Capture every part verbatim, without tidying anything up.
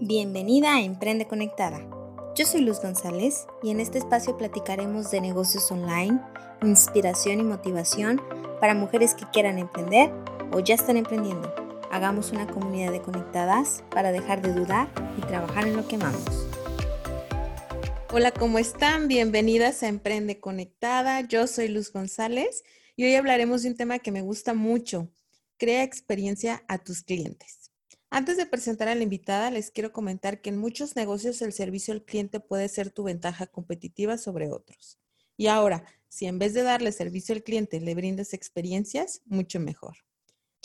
Bienvenida a Emprende Conectada. Yo soy Luz González y en este espacio platicaremos de negocios online, inspiración y motivación para mujeres que quieran emprender o ya están emprendiendo. Hagamos una comunidad de conectadas para dejar de dudar y trabajar en lo que amamos. Hola, ¿cómo están? Bienvenidas a Emprende Conectada. Yo soy Luz González y hoy hablaremos de un tema que me gusta mucho. Crea experiencia a tus clientes. Antes de presentar a la invitada, les quiero comentar que en muchos negocios el servicio al cliente puede ser tu ventaja competitiva sobre otros. Y ahora, si en vez de darle servicio al cliente le brindas experiencias, mucho mejor.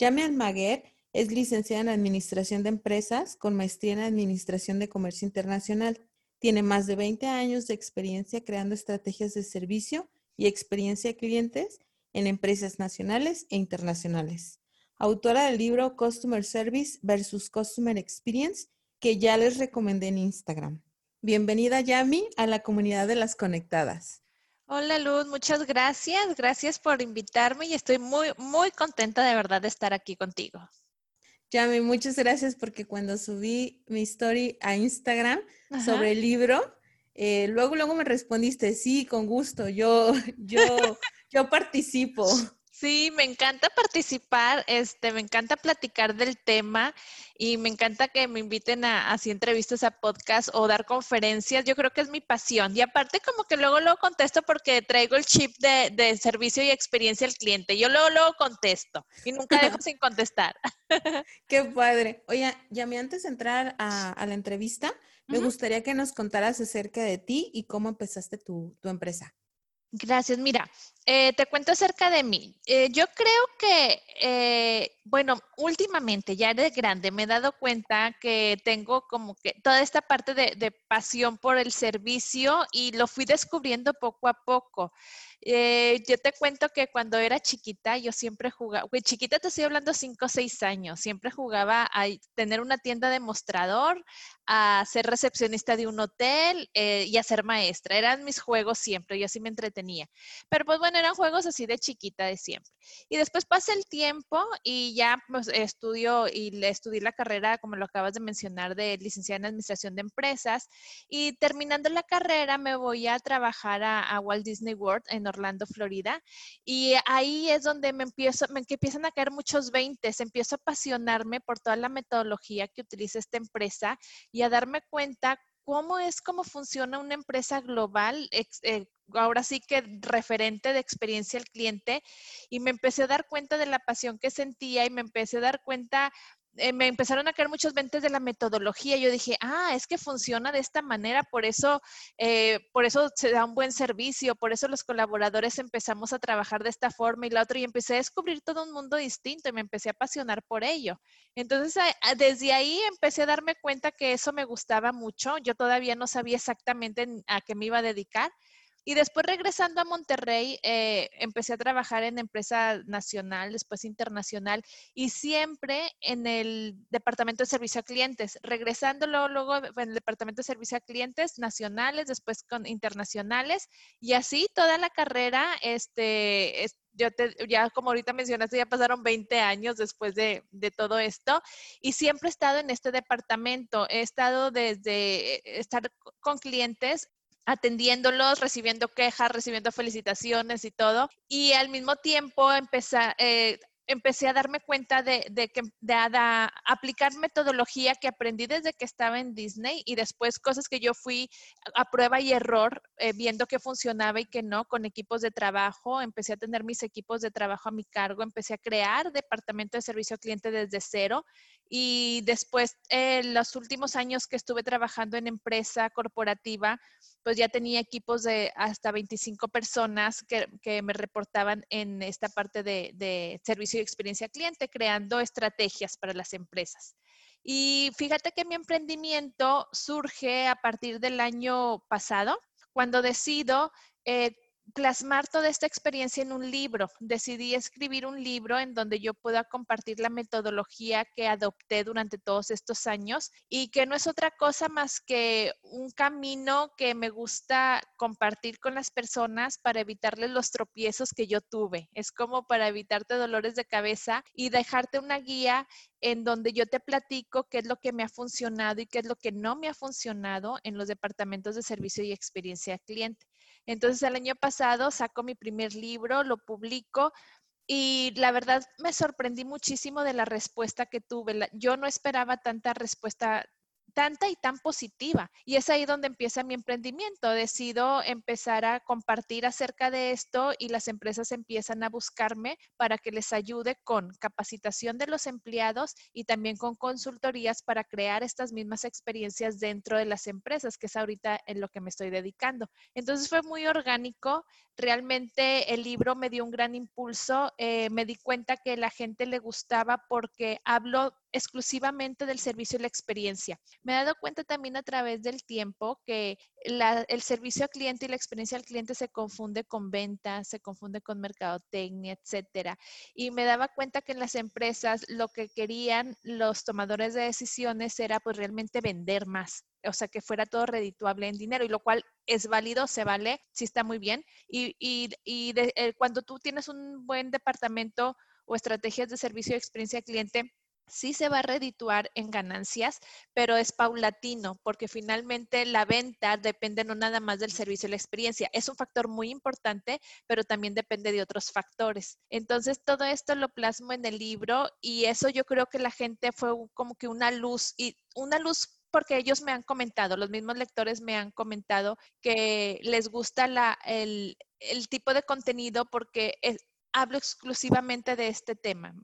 Jamian Almaguer es licenciada en Administración de Empresas con maestría en Administración de Comercio Internacional. Tiene más de veinte años de experiencia creando estrategias de servicio y experiencia a clientes en empresas nacionales e internacionales. Autora del libro Customer Service versus Customer Experience, que ya les recomendé en Instagram. Bienvenida, Yami, a la comunidad de las conectadas. Hola, Luz, muchas gracias. Gracias por invitarme y estoy muy, muy contenta de verdad de estar aquí contigo. Yami, muchas gracias porque cuando subí mi story a Instagram Ajá. sobre el libro, eh, luego, luego me respondiste, sí, con gusto, yo, yo, yo participo. Sí, me encanta participar, este, me encanta platicar del tema y me encanta que me inviten a, a hacer entrevistas a podcast o dar conferencias. Yo creo que es mi pasión y aparte como que luego lo contesto porque traigo el chip de, de servicio y experiencia al cliente. Yo luego lo contesto y nunca dejo sin contestar. ¡Qué padre! Oye, Yami, antes de entrar a, a la entrevista, me uh-huh. gustaría que nos contaras acerca de ti y cómo empezaste tu, tu empresa. Gracias. Mira, eh, te cuento acerca de mí. Eh, yo creo que, eh, bueno, últimamente ya de grande me he dado cuenta que tengo como que toda esta parte de, de pasión por el servicio y lo fui descubriendo poco a poco. Eh, yo te cuento que cuando era chiquita, yo siempre jugaba, pues chiquita te estoy hablando cinco o seis años, siempre jugaba a tener una tienda de mostrador, a ser recepcionista de un hotel eh, y a ser maestra. Eran mis juegos siempre, yo así me entretenía. Pero pues bueno, eran juegos así de chiquita de siempre. Y después pasa el tiempo y ya pues, estudio y le estudié la carrera, como lo acabas de mencionar, de licenciada en Administración de Empresas. Y terminando la carrera me voy a trabajar a, a Walt Disney World en Orlando, Florida, y ahí es donde me, empiezo, me empiezan a caer muchos veintes, empiezo a apasionarme por toda la metodología que utiliza esta empresa y a darme cuenta cómo es, cómo funciona una empresa global, ex, eh, ahora sí que referente de experiencia al cliente, y me empecé a dar cuenta de la pasión que sentía y me empecé a dar cuenta Eh, me empezaron a caer muchos veintes de la metodología. Yo dije, ah, es que funciona de esta manera, por eso, eh, por eso se da un buen servicio, por eso los colaboradores empezamos a trabajar de esta forma y la otra, y empecé a descubrir todo un mundo distinto y me empecé a apasionar por ello. Entonces, eh, desde ahí empecé a darme cuenta que eso me gustaba mucho. Yo todavía no sabía exactamente a qué me iba a dedicar. Y después regresando a Monterrey, eh, empecé a trabajar en empresa nacional, después internacional, y siempre en el departamento de servicio a clientes. Regresando luego, luego en el departamento de servicio a clientes nacionales, después con internacionales, y así toda la carrera, este, este Yo te, ya como ahorita mencionaste, ya pasaron veinte años después de, de todo esto y siempre he estado en este departamento. He estado desde estar con clientes, atendiéndolos, recibiendo quejas, recibiendo felicitaciones y todo. Y al mismo tiempo empecé, eh, empecé a darme cuenta de, de, que, de, de, de aplicar metodología que aprendí desde que estaba en Disney y después cosas que yo fui a prueba y error, eh, viendo qué funcionaba y qué no, con equipos de trabajo. Empecé a tener mis equipos de trabajo a mi cargo, empecé a crear departamento de servicio al cliente desde cero. Y después, eh, los últimos años que estuve trabajando en empresa corporativa, pues ya tenía equipos de hasta veinticinco personas que, que me reportaban en esta parte de, de servicio y experiencia cliente, creando estrategias para las empresas. Y fíjate que mi emprendimiento surge a partir del año pasado, cuando decido eh, plasmar toda esta experiencia en un libro. Decidí escribir un libro en donde yo pueda compartir la metodología que adopté durante todos estos años y que no es otra cosa más que un camino que me gusta compartir con las personas para evitarles los tropiezos que yo tuve. Es como para evitarte dolores de cabeza y dejarte una guía en donde yo te platico qué es lo que me ha funcionado y qué es lo que no me ha funcionado en los departamentos de servicio y experiencia cliente. Entonces, el año pasado saco mi primer libro, lo publico y la verdad me sorprendí muchísimo de la respuesta que tuve. Yo no esperaba tanta respuesta, tanta y tan positiva. Y es ahí donde empieza mi emprendimiento. Decido empezar a compartir acerca de esto y las empresas empiezan a buscarme para que les ayude con capacitación de los empleados y también con consultorías para crear estas mismas experiencias dentro de las empresas, que es ahorita en lo que me estoy dedicando. Entonces fue muy orgánico. Realmente el libro me dio un gran impulso. Eh, me di cuenta que a la gente le gustaba porque hablo exclusivamente del servicio y la experiencia. Me he dado cuenta también a través del tiempo que la, el servicio al cliente y la experiencia al cliente se confunde con ventas, se confunde con mercadotecnia, etcétera. Y me daba cuenta que en las empresas lo que querían los tomadores de decisiones era pues realmente vender más. O sea, que fuera todo redituable en dinero, y lo cual es válido, se vale, sí está muy bien. Y, y, y de, eh, cuando tú tienes un buen departamento o estrategias de servicio y experiencia al cliente, sí se va a redituar en ganancias, pero es paulatino, porque finalmente la venta depende no nada más del servicio y la experiencia. Es un factor muy importante, pero también depende de otros factores. Entonces, todo esto lo plasmo en el libro y eso yo creo que la gente fue como que una luz, y una luz porque ellos me han comentado, los mismos lectores me han comentado que les gusta la, el, el tipo de contenido porque es, hablo exclusivamente de este tema.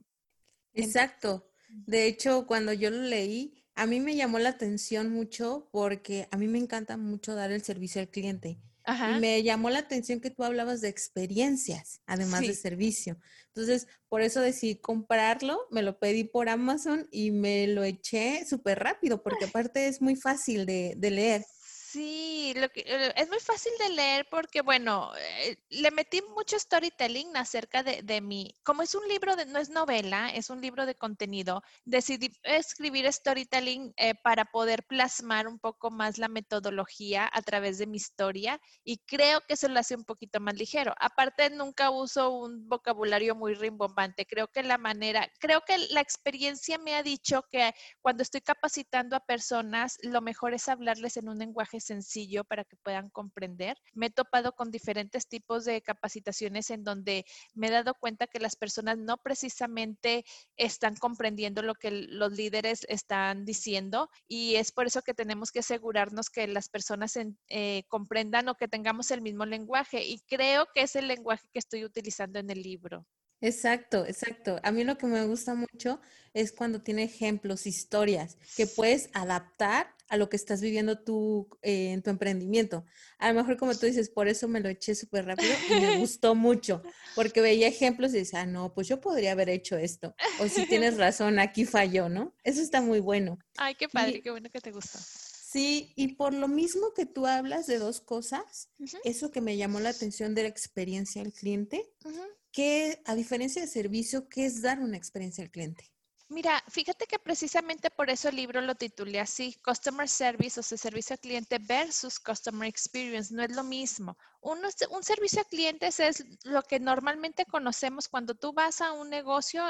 Exacto. De hecho, cuando yo lo leí, a mí me llamó la atención mucho porque a mí me encanta mucho dar el servicio al cliente. Ajá. Me llamó la atención que tú hablabas de experiencias, además sí. de servicio. Entonces, por eso decidí comprarlo, me lo pedí por Amazon y me lo eché súper rápido porque aparte es muy fácil de, de leer. Sí, lo que, es muy fácil de leer porque, bueno, eh, le metí mucho storytelling acerca de, de mi... Como es un libro, de, no es novela, es un libro de contenido, decidí escribir storytelling eh, para poder plasmar un poco más la metodología a través de mi historia y creo que eso lo hace un poquito más ligero. Aparte, nunca uso un vocabulario muy rimbombante. Creo que la manera... Creo que la experiencia me ha dicho que cuando estoy capacitando a personas, lo mejor es hablarles en un lenguaje sencillo para que puedan comprender. Me he topado con diferentes tipos de capacitaciones en donde me he dado cuenta que las personas no precisamente están comprendiendo lo que los líderes están diciendo y es por eso que tenemos que asegurarnos que las personas en, eh, comprendan o que tengamos el mismo lenguaje y creo que es el lenguaje que estoy utilizando en el libro. Exacto, exacto. A mí lo que me gusta mucho es cuando tiene ejemplos, historias que puedes adaptar a lo que estás viviendo tú eh, en tu emprendimiento. A lo mejor como tú dices, por eso me lo eché súper rápido y me gustó mucho porque veía ejemplos y decía, ah, no, pues yo podría haber hecho esto. O si tienes razón, aquí falló, ¿no? Eso está muy bueno. Ay, qué padre, y, qué bueno que te gustó. Sí, y por lo mismo que tú hablas de dos cosas, uh-huh. eso que me llamó la atención de la experiencia del cliente, uh-huh. ¿Qué, a diferencia de servicio, qué es dar una experiencia al cliente? Mira, fíjate que precisamente por eso el libro lo titulé así, Customer Service, o sea, servicio al cliente versus Customer Experience, no es lo mismo. Uno, un servicio a clientes es lo que normalmente conocemos cuando tú vas a un negocio,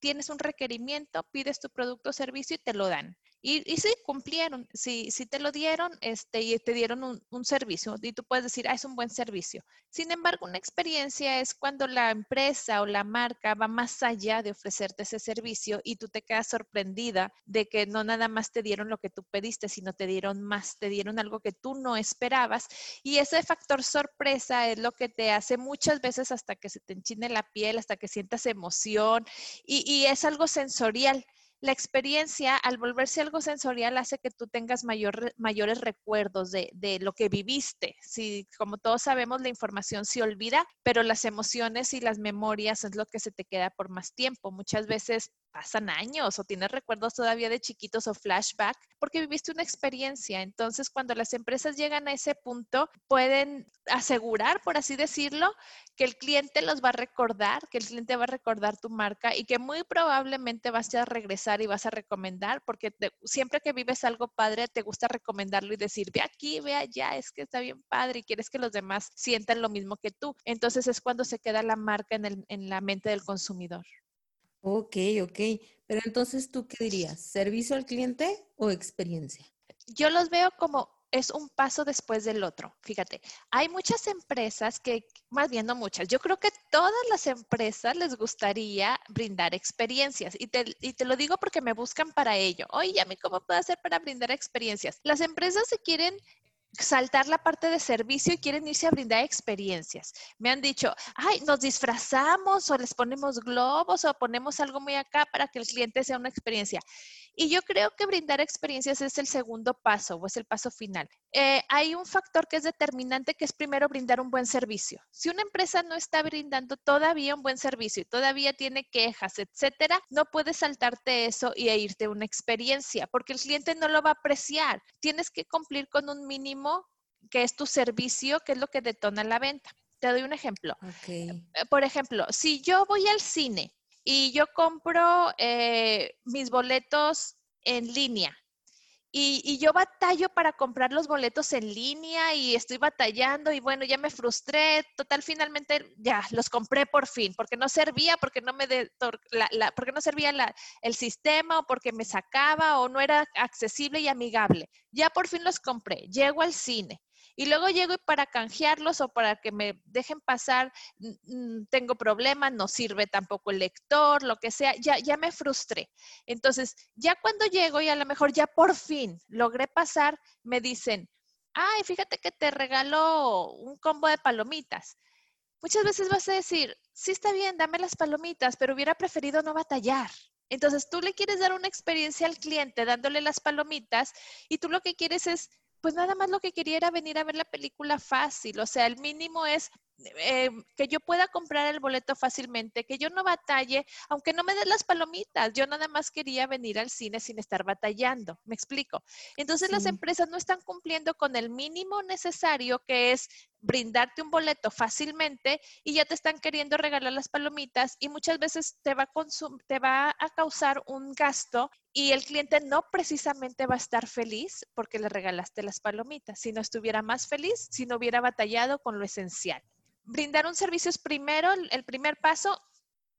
tienes un requerimiento, pides tu producto o servicio y te lo dan. Y, y sí, cumplieron, sí, sí te lo dieron este, y te dieron un, un servicio y tú puedes decir, ah, es un buen servicio. Sin embargo, una experiencia es cuando la empresa o la marca va más allá de ofrecerte ese servicio y tú te quedas sorprendida de que no nada más te dieron lo que tú pediste, sino te dieron más, te dieron algo que tú no esperabas. Y ese factor sorpresa es lo que te hace muchas veces hasta que se te enchine la piel, hasta que sientas emoción y, y es algo sensorial. La experiencia, al volverse algo sensorial, hace que tú tengas mayor, mayores recuerdos de, de lo que viviste. Sí, como todos sabemos, la información se olvida, pero las emociones y las memorias es lo que se te queda por más tiempo. Muchas veces pasan años o tienes recuerdos todavía de chiquitos o flashback porque viviste una experiencia. Entonces, cuando las empresas llegan a ese punto, pueden asegurar, por así decirlo, que el cliente los va a recordar, que el cliente va a recordar tu marca y que muy probablemente vas a regresar y vas a recomendar porque te, siempre que vives algo padre te gusta recomendarlo y decir, ve aquí, ve allá, es que está bien padre y quieres que los demás sientan lo mismo que tú. Entonces es cuando se queda la marca en, el, en la mente del consumidor. Ok, ok. Pero entonces, ¿tú qué dirías? ¿Servicio al cliente o experiencia? Yo los veo como... es un paso después del otro. Fíjate, hay muchas empresas que, más bien no muchas, yo creo que todas las empresas les gustaría brindar experiencias. Y te, y te lo digo porque me buscan para ello. Oye, Yami, ¿cómo puedo hacer para brindar experiencias? Las empresas se quieren saltar la parte de servicio y quieren irse a brindar experiencias. Me han dicho, ay, nos disfrazamos o les ponemos globos o ponemos algo muy acá para que el cliente sea una experiencia. Y yo creo que brindar experiencias es el segundo paso o es el paso final. Eh, hay un factor que es determinante que es primero brindar un buen servicio. Si una empresa no está brindando todavía un buen servicio y todavía tiene quejas, etcétera, no puedes saltarte eso y irte a una experiencia porque el cliente no lo va a apreciar. Tienes que cumplir con un mínimo que es tu servicio, que es lo que detona la venta. Te doy un ejemplo. Okay. Por ejemplo, si yo voy al cine y yo compro eh, mis boletos en línea y, y yo batallo para comprar los boletos en línea y estoy batallando y bueno, ya me frustré, total, finalmente ya los compré por fin, porque no servía, porque no me de, la, la, porque no servía la, el sistema o porque me sacaba o no era accesible y amigable. Ya por fin los compré, llego al cine. Y luego llego y para canjearlos o para que me dejen pasar, tengo problemas, no sirve tampoco el lector, lo que sea, ya, ya me frustré. Entonces, ya cuando llego y a lo mejor ya por fin logré pasar, me dicen, ay, fíjate que te regalo un combo de palomitas. Muchas veces vas a decir, sí está bien, dame las palomitas, pero hubiera preferido no batallar. Entonces, tú le quieres dar una experiencia al cliente dándole las palomitas y tú lo que quieres es, pues nada más lo que quería era venir a ver la película fácil. O sea, el mínimo es eh, que yo pueda comprar el boleto fácilmente, que yo no batalle, aunque no me des las palomitas. Yo nada más quería venir al cine sin estar batallando. ¿Me explico? Entonces, sí. Las empresas no están cumpliendo con el mínimo necesario, que es brindarte un boleto fácilmente, y ya te están queriendo regalar las palomitas y muchas veces te va a, consum- te va a causar un gasto y el cliente no precisamente va a estar feliz porque le regalaste las palomitas, si no estuviera más feliz, si no hubiera batallado con lo esencial. Brindar un servicio es primero, el primer paso,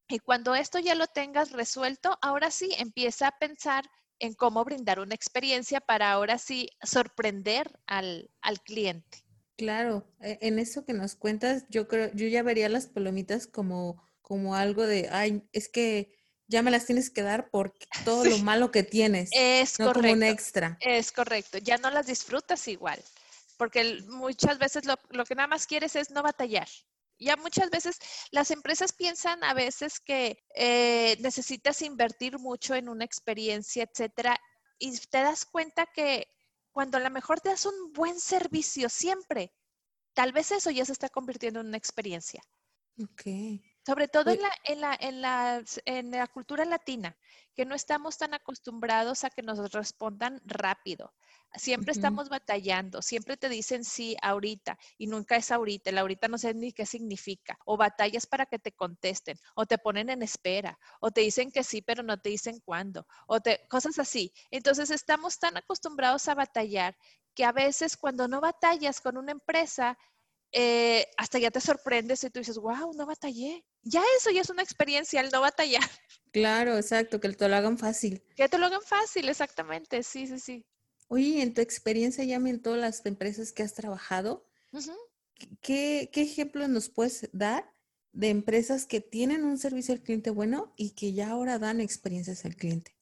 y cuando esto ya lo tengas resuelto, ahora sí empieza a pensar en cómo brindar una experiencia para ahora sí sorprender al, al cliente. Claro, en eso que nos cuentas, yo creo, yo ya vería las palomitas como, como algo de, ay, es que ya me las tienes que dar por todo lo malo que tienes. Es correcto. No como un extra. Es correcto, ya no las disfrutas igual, porque muchas veces lo, lo que nada más quieres es no batallar. Ya muchas veces las empresas piensan a veces que eh, necesitas invertir mucho en una experiencia, etcétera, y te das cuenta que cuando a lo mejor te das un buen servicio siempre, tal vez eso ya se está convirtiendo en una experiencia. Ok. Sobre todo en la, en la, en la, en la cultura latina, que no estamos tan acostumbrados a que nos respondan rápido. Siempre uh-huh. estamos batallando, siempre te dicen sí ahorita y nunca es ahorita, el ahorita no sé ni qué significa, o batallas para que te contesten, o te ponen en espera, o te dicen que sí pero no te dicen cuándo, o te, cosas así. Entonces estamos tan acostumbrados a batallar que a veces cuando no batallas con una empresa, eh, hasta ya te sorprendes y tú dices, wow, no batallé. Ya eso ya es una experiencia, el no batallar. Claro, exacto, que te lo hagan fácil. Que te lo hagan fácil, exactamente, sí, sí, sí. Oye, en tu experiencia, Yami, en todas las empresas que has trabajado, uh-huh. ¿qué, ¿qué ejemplos nos puedes dar de empresas que tienen un servicio al cliente bueno y que ya ahora dan experiencias al cliente?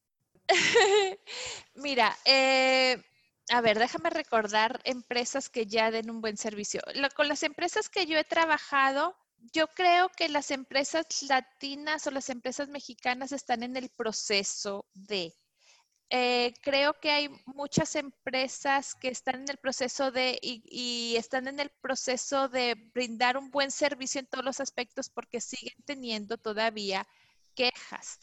Mira, eh, a ver, déjame recordar empresas que ya den un buen servicio. Lo, con las empresas que yo he trabajado, yo creo que las empresas latinas o las empresas mexicanas están en el proceso de... Eh, creo que hay muchas empresas que están en el proceso de y, y están en el proceso de brindar un buen servicio en todos los aspectos porque siguen teniendo todavía quejas.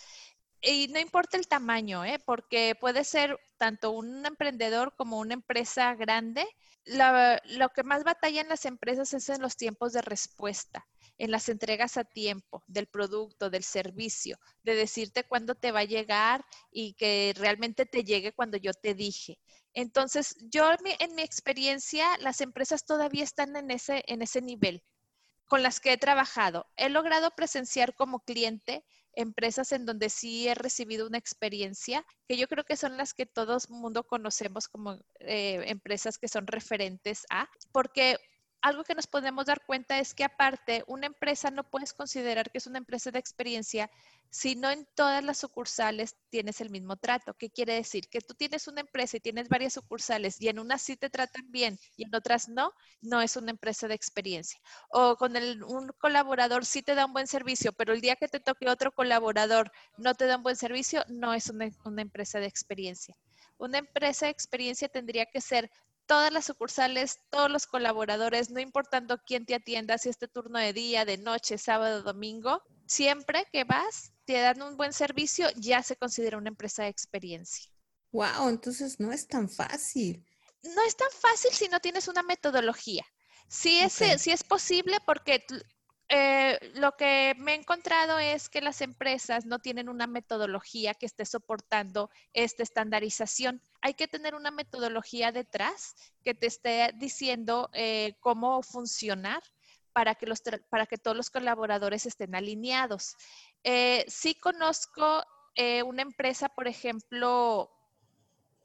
Y no importa el tamaño, ¿eh? Porque puede ser tanto un emprendedor como una empresa grande. La, lo que más batallan las empresas es en los tiempos de respuesta, en las entregas a tiempo del producto, del servicio, de decirte cuándo te va a llegar y que realmente te llegue cuando yo te dije. Entonces, yo en mi experiencia, las empresas todavía están en ese, en ese nivel con las que he trabajado. He logrado presenciar como cliente empresas en donde sí he recibido una experiencia que yo creo que son las que todo el mundo conocemos como eh, empresas que son referentes a, porque algo que nos podemos dar cuenta es que aparte una empresa no puedes considerar que es una empresa de experiencia si no en todas las sucursales tienes el mismo trato. ¿Qué quiere decir? Que tú tienes una empresa y tienes varias sucursales y en unas sí te tratan bien y en otras no, no es una empresa de experiencia. O con el, un colaborador sí te da un buen servicio, pero el día que te toque otro colaborador no te da un buen servicio, no es una, una empresa de experiencia. Una empresa de experiencia tendría que ser todas las sucursales, todos los colaboradores, no importando quién te atienda, si este turno de día, de noche, sábado, domingo, siempre que vas, te dan un buen servicio, ya se considera una empresa de experiencia. Wow, entonces no es tan fácil. No es tan fácil si no tienes una metodología. Sí es, okay. sí es posible porque eh, lo que me he encontrado es que las empresas no tienen una metodología que esté soportando esta estandarización. Hay que tener una metodología detrás que te esté diciendo eh, cómo funcionar para que, los tra- para que todos los colaboradores estén alineados. Eh, sí conozco eh, una empresa, por ejemplo,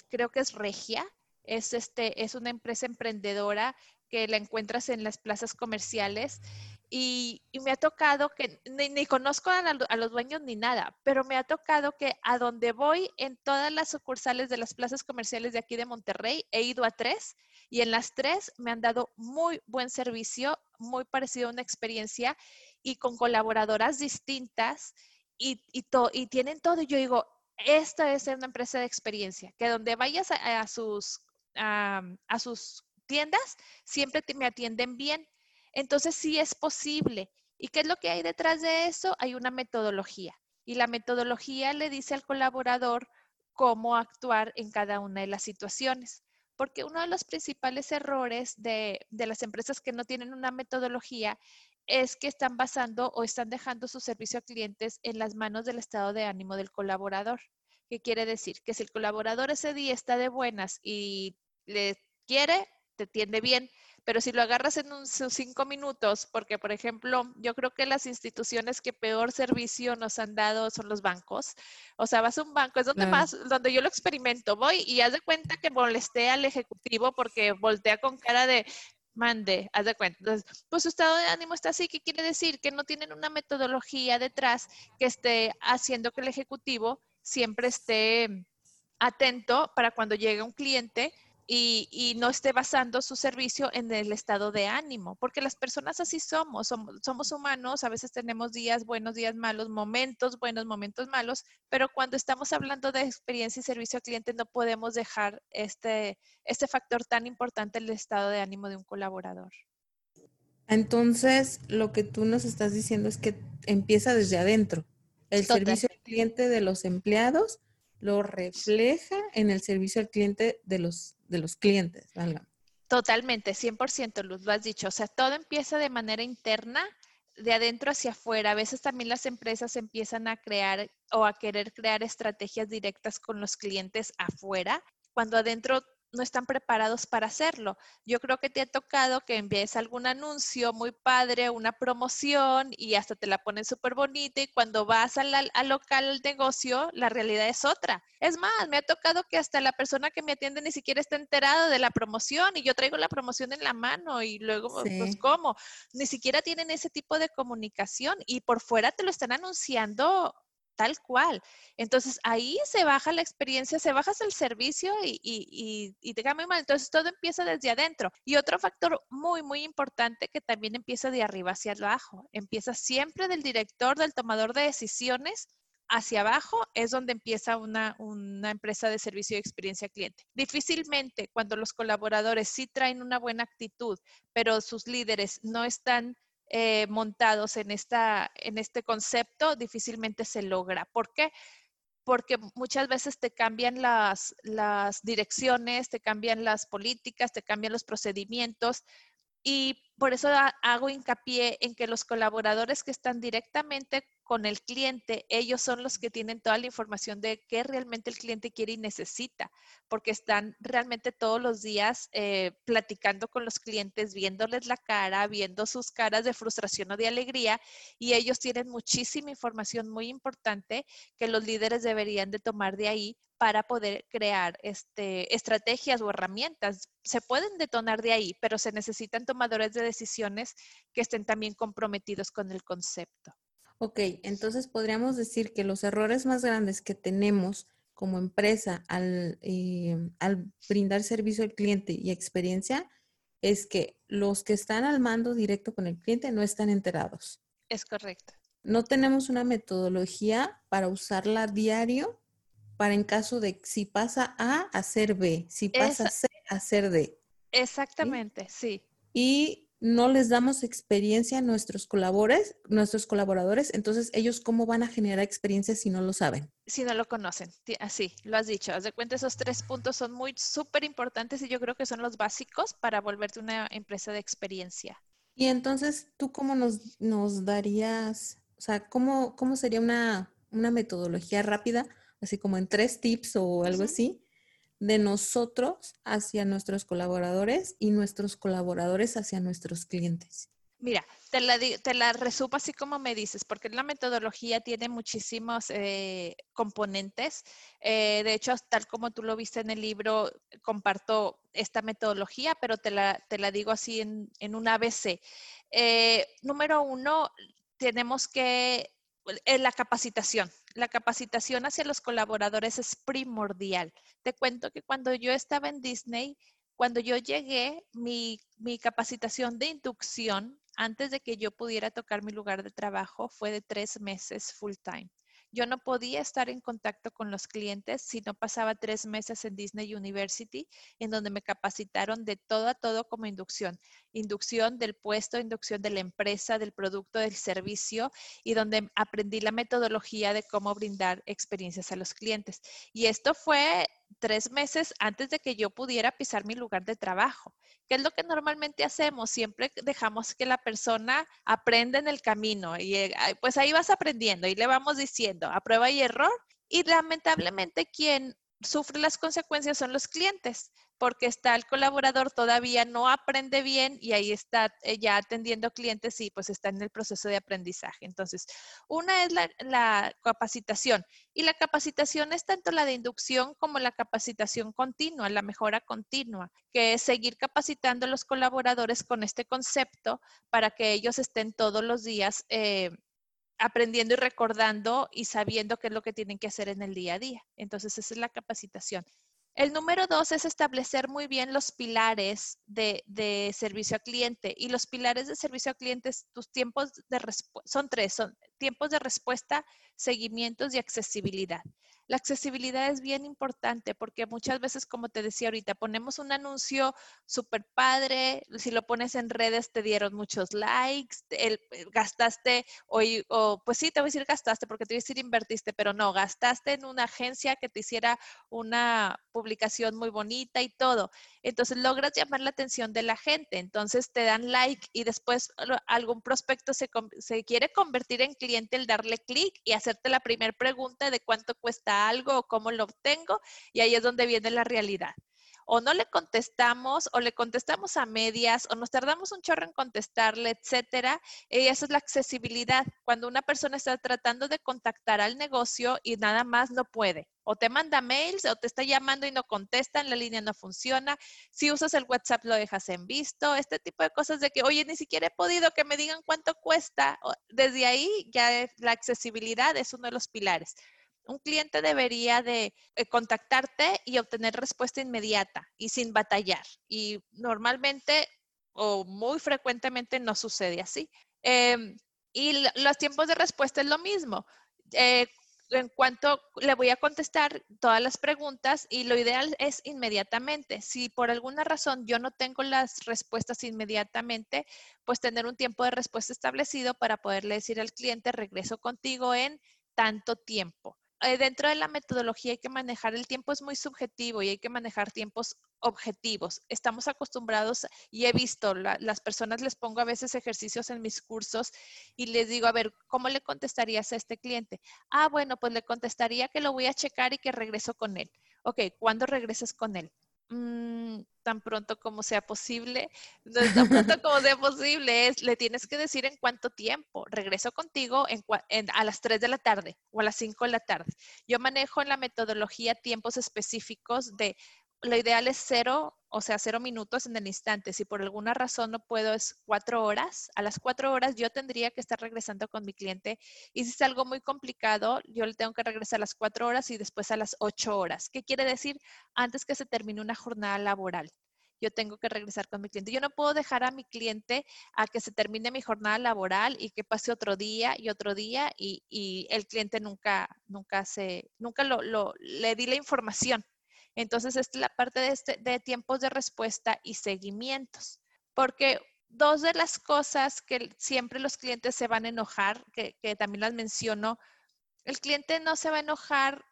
creo que es Regia, es, este, es una empresa emprendedora que la encuentras en las plazas comerciales y, y me ha tocado que, ni, ni conozco a, la, a los dueños ni nada, pero me ha tocado que a donde voy en todas las sucursales de las plazas comerciales de aquí de Monterrey, he ido a tres y en las tres me han dado muy buen servicio, muy parecido a una experiencia y con colaboradoras distintas y, y, to, y tienen todo. Yo digo, esta es una empresa de experiencia, que donde vayas a, a sus, a, a sus tiendas, siempre te, me atienden bien. Entonces sí es posible. ¿Y qué es lo que hay detrás de eso? Hay una metodología. Y la metodología le dice al colaborador cómo actuar en cada una de las situaciones. Porque uno de los principales errores de, de las empresas que no tienen una metodología es que están basando o están dejando su servicio a clientes en las manos del estado de ánimo del colaborador. ¿Qué quiere decir? Que si el colaborador ese día está de buenas y le quiere, te atiende bien. Pero si lo agarras en un, sus cinco minutos, porque por ejemplo, yo creo que las instituciones que peor servicio nos han dado son los bancos. O sea, vas a un banco, es donde, claro. vas, donde yo lo experimento. Voy y haz de cuenta que molesté al ejecutivo porque voltea con cara de mande, haz de cuenta. Entonces, pues su estado de ánimo está así. ¿Qué quiere decir? Que no tienen una metodología detrás que esté haciendo que el ejecutivo siempre esté atento para cuando llegue un cliente. Y, y no esté basando su servicio en el estado de ánimo, porque las personas así somos, somos, somos humanos, a veces tenemos días buenos, días malos, momentos buenos, momentos malos, pero cuando estamos hablando de experiencia y servicio al cliente no podemos dejar este, este factor tan importante, el estado de ánimo de un colaborador. Entonces, lo que tú nos estás diciendo es que empieza desde adentro. El Total. servicio al cliente de los empleados lo refleja en el servicio al cliente de los, de los clientes. Válgame. Totalmente, cien por ciento, Luz, lo has dicho. O sea, todo empieza de manera interna, de adentro hacia afuera. A veces también las empresas empiezan a crear o a querer crear estrategias directas con los clientes afuera, cuando adentro no están preparados para hacerlo. Yo creo que te ha tocado que envíes algún anuncio muy padre, una promoción y hasta te la ponen súper bonita y cuando vas al, al local, al negocio, la realidad es otra. Es más, me ha tocado que hasta la persona que me atiende ni siquiera está enterada de la promoción y yo traigo la promoción en la mano y luego, sí. pues, ¿cómo? Ni siquiera tienen ese tipo de comunicación y por fuera te lo están anunciando tal cual. Entonces, ahí se baja la experiencia, se baja el servicio y, y, y, y te cae muy mal. Entonces, todo empieza desde adentro. Y otro factor muy, muy importante que también empieza de arriba hacia abajo. Empieza siempre del director, del tomador de decisiones, hacia abajo es donde empieza una, una empresa de servicio y experiencia al cliente. Difícilmente, cuando los colaboradores sí traen una buena actitud, pero sus líderes no están Eh, montados en, esta, en este concepto, difícilmente se logra. ¿Por qué? porque muchas veces te cambian las, las direcciones, te cambian las políticas, te cambian los procedimientos. Y por eso hago hincapié en que los colaboradores que están directamente con el cliente, ellos son los que tienen toda la información de qué realmente el cliente quiere y necesita, porque están realmente todos los días eh, platicando con los clientes, viéndoles la cara, viendo sus caras de frustración o de alegría, y ellos tienen muchísima información muy importante que los líderes deberían de tomar de ahí para poder crear este, estrategias o herramientas. Se pueden detonar de ahí, pero se necesitan tomadores de decisiones que estén también comprometidos con el concepto. Ok, entonces podríamos decir que los errores más grandes que tenemos como empresa al, eh, al brindar servicio al cliente y experiencia es que los que están al mando directo con el cliente no están enterados. Es correcto. No tenemos una metodología para usarla diario para en caso de si pasa A, hacer B, si pasa Esa- C, hacer D. Exactamente, sí. sí. Y no les damos experiencia a nuestros colaboradores, nuestros colaboradores, entonces ellos ¿cómo van a generar experiencia si no lo saben? Si no lo conocen, así, lo has dicho. Haz de cuenta, esos tres puntos son muy súper importantes y yo creo que son los básicos para volverte una empresa de experiencia. Y entonces, ¿tú cómo nos, nos darías, o sea, cómo, cómo sería una, una metodología rápida, así como en tres tips o algo uh-huh. así, de nosotros hacia nuestros colaboradores y nuestros colaboradores hacia nuestros clientes? Mira, te la, te la resumo así como me dices, porque la metodología tiene muchísimos eh, componentes. Eh, de hecho, tal como tú lo viste en el libro, comparto esta metodología, pero te la, te la digo así en, en un A B C. Eh, número uno, tenemos que... La capacitación. La capacitación hacia los colaboradores es primordial. Te cuento que cuando yo estaba en Disney, cuando yo llegué, mi, mi capacitación de inducción, antes de que yo pudiera tocar mi lugar de trabajo, fue de tres meses full time. Yo no podía estar en contacto con los clientes si no pasaba tres meses en Disney University, en donde me capacitaron de todo a todo como inducción. Inducción del puesto, inducción de la empresa, del producto, del servicio, y donde aprendí la metodología de cómo brindar experiencias a los clientes. Y esto fue tres meses antes de que yo pudiera pisar mi lugar de trabajo. ¿Qué es lo que normalmente hacemos? Siempre dejamos que la persona aprenda en el camino y pues ahí vas aprendiendo y le vamos diciendo a prueba y error, y lamentablemente quien sufre las consecuencias son los clientes, porque está el colaborador todavía no aprende bien y ahí está ya atendiendo clientes y pues está en el proceso de aprendizaje. Entonces, una es la, la capacitación, y la capacitación es tanto la de inducción como la capacitación continua, la mejora continua, que es seguir capacitando a los colaboradores con este concepto para que ellos estén todos los días eh, aprendiendo y recordando y sabiendo qué es lo que tienen que hacer en el día a día. Entonces, esa es la capacitación. El número dos es establecer muy bien los pilares de, de servicio al cliente. Y los pilares de servicio al cliente, tus tiempos de respu- son tres, son tiempos de respuesta, seguimientos y accesibilidad. La accesibilidad es bien importante porque muchas veces, como te decía ahorita, ponemos un anuncio súper padre, si lo pones en redes te dieron muchos likes, el, gastaste, o, o pues sí, te voy a decir gastaste porque te voy a decir invertiste, pero no, gastaste en una agencia que te hiciera una publicación muy bonita y todo. Entonces logras llamar la atención de la gente, entonces te dan like y después algún prospecto se, se quiere convertir en cliente el darle clic y hacerte la primera pregunta de cuánto cuesta algo o cómo lo obtengo, y ahí es donde viene la realidad. O no le contestamos, o le contestamos a medias, o nos tardamos un chorro en contestarle, etcétera. Y esa es la accesibilidad. Cuando una persona está tratando de contactar al negocio y nada más no puede. O te manda mails, o te está llamando y no contestan, la línea no funciona. Si usas el WhatsApp lo dejas en visto. Este tipo de cosas de que, oye, ni siquiera he podido que me digan cuánto cuesta. Desde ahí ya la accesibilidad es uno de los pilares. Un cliente debería de contactarte y obtener respuesta inmediata y sin batallar. Y normalmente o muy frecuentemente no sucede así. Eh, y los tiempos de respuesta es lo mismo. Eh, en cuanto le voy a contestar todas las preguntas, y lo ideal es inmediatamente. Si por alguna razón yo no tengo las respuestas inmediatamente, pues tener un tiempo de respuesta establecido para poderle decir al cliente, regreso contigo en tanto tiempo. eh, dentro de la metodología hay que manejar el tiempo, es muy subjetivo y hay que manejar tiempos objetivos. Estamos acostumbrados y he visto, la, las personas les pongo a veces ejercicios en mis cursos y les digo, a ver, ¿cómo le contestarías a este cliente? Ah, bueno, pues le contestaría que lo voy a checar y que regreso con él. Ok, ¿cuándo regresas con él? Mm, tan pronto como sea posible. No es tan pronto como sea posible. Es, le tienes que decir en cuánto tiempo. Regreso contigo en, en, a las tres de la tarde o a las cinco de la tarde. Yo manejo en la metodología tiempos específicos de... Lo ideal es cero, o sea, cero minutos en el instante. Si por alguna razón no puedo, es cuatro horas. A las cuatro horas yo tendría que estar regresando con mi cliente. Y si es algo muy complicado, yo le tengo que regresar a las cuatro horas y después a las ocho horas. ¿Qué quiere decir? Antes que se termine una jornada laboral, yo tengo que regresar con mi cliente. Yo no puedo dejar a mi cliente a que se termine mi jornada laboral y que pase otro día y otro día y, y el cliente nunca, nunca, se, nunca lo, lo, le di la información. Entonces, esta es la parte de, este, de tiempos de respuesta y seguimientos. Porque dos de las cosas que siempre los clientes se van a enojar, que, que también las menciono, el cliente no se va a enojar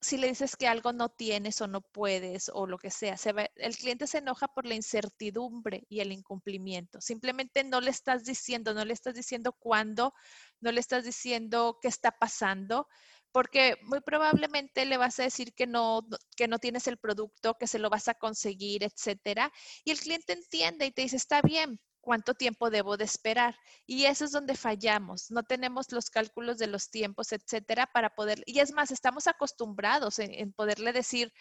si le dices que algo no tienes o no puedes o lo que sea. Se va, el cliente se enoja por la incertidumbre y el incumplimiento. Simplemente no le estás diciendo, no le estás diciendo cuándo, no le estás diciendo qué está pasando. Porque muy probablemente le vas a decir que no, que no tienes el producto, que se lo vas a conseguir, etcétera. Y el cliente entiende y te dice, está bien, ¿cuánto tiempo debo de esperar? Y eso es donde fallamos. No tenemos los cálculos de los tiempos, etcétera, para poder... Y es más, estamos acostumbrados en, en poderle decir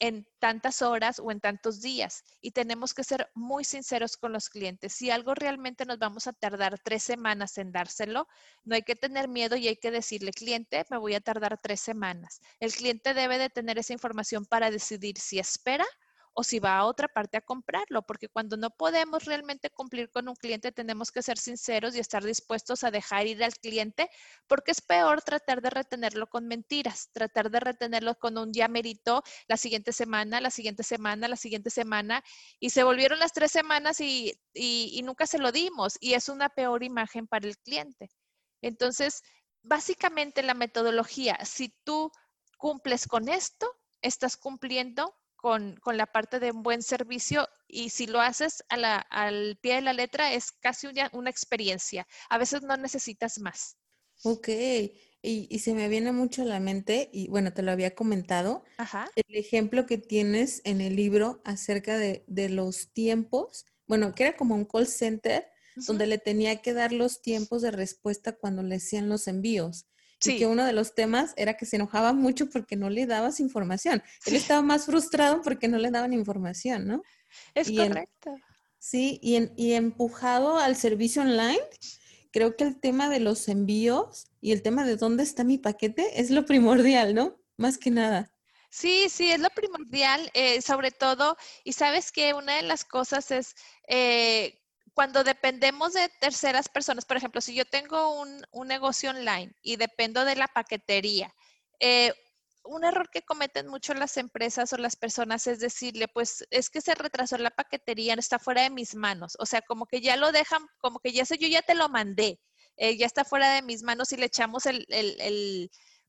en tantas horas o en tantos días. Y tenemos que ser muy sinceros con los clientes. Si algo realmente nos vamos a tardar tres semanas en dárselo, no hay que tener miedo y hay que decirle, cliente, me voy a tardar tres semanas. El cliente debe de tener esa información para decidir si espera o si va a otra parte a comprarlo, porque cuando no podemos realmente cumplir con un cliente, tenemos que ser sinceros y estar dispuestos a dejar ir al cliente, porque es peor tratar de retenerlo con mentiras, tratar de retenerlo con un ya merito la siguiente semana, la siguiente semana, la siguiente semana, y se volvieron las tres semanas y, y, y nunca se lo dimos, y es una peor imagen para el cliente. Entonces, básicamente la metodología, si tú cumples con esto, estás cumpliendo Con, con la parte de un buen servicio, y si lo haces a la, al pie de la letra es casi una, una experiencia. A veces no necesitas más. Ok, y, y se me viene mucho a la mente, y bueno, te lo había comentado, ajá, el ejemplo que tienes en el libro acerca de, de los tiempos, bueno, que era como un call center, uh-huh, donde le tenía que dar los tiempos de respuesta cuando le hacían los envíos. Sí. Y que uno de los temas era que se enojaba mucho porque no le dabas información. Sí. Él estaba más frustrado porque no le daban información, ¿no? Es y correcto. En, sí, y, en, y empujado al servicio online, creo que el tema de los envíos y el tema de dónde está mi paquete es lo primordial, ¿no? Más que nada. Sí, sí, es lo primordial, eh, sobre todo. Y sabes que una de las cosas es... Eh, Cuando dependemos de terceras personas, por ejemplo, si yo tengo un, un negocio online y dependo de la paquetería, eh, un error que cometen mucho las empresas o las personas es decirle, pues, es que se retrasó la paquetería, no está fuera de mis manos. O sea, como que ya lo dejan, como que ya sé, yo ya te lo mandé, eh, ya está fuera de mis manos y le echamos el... el, el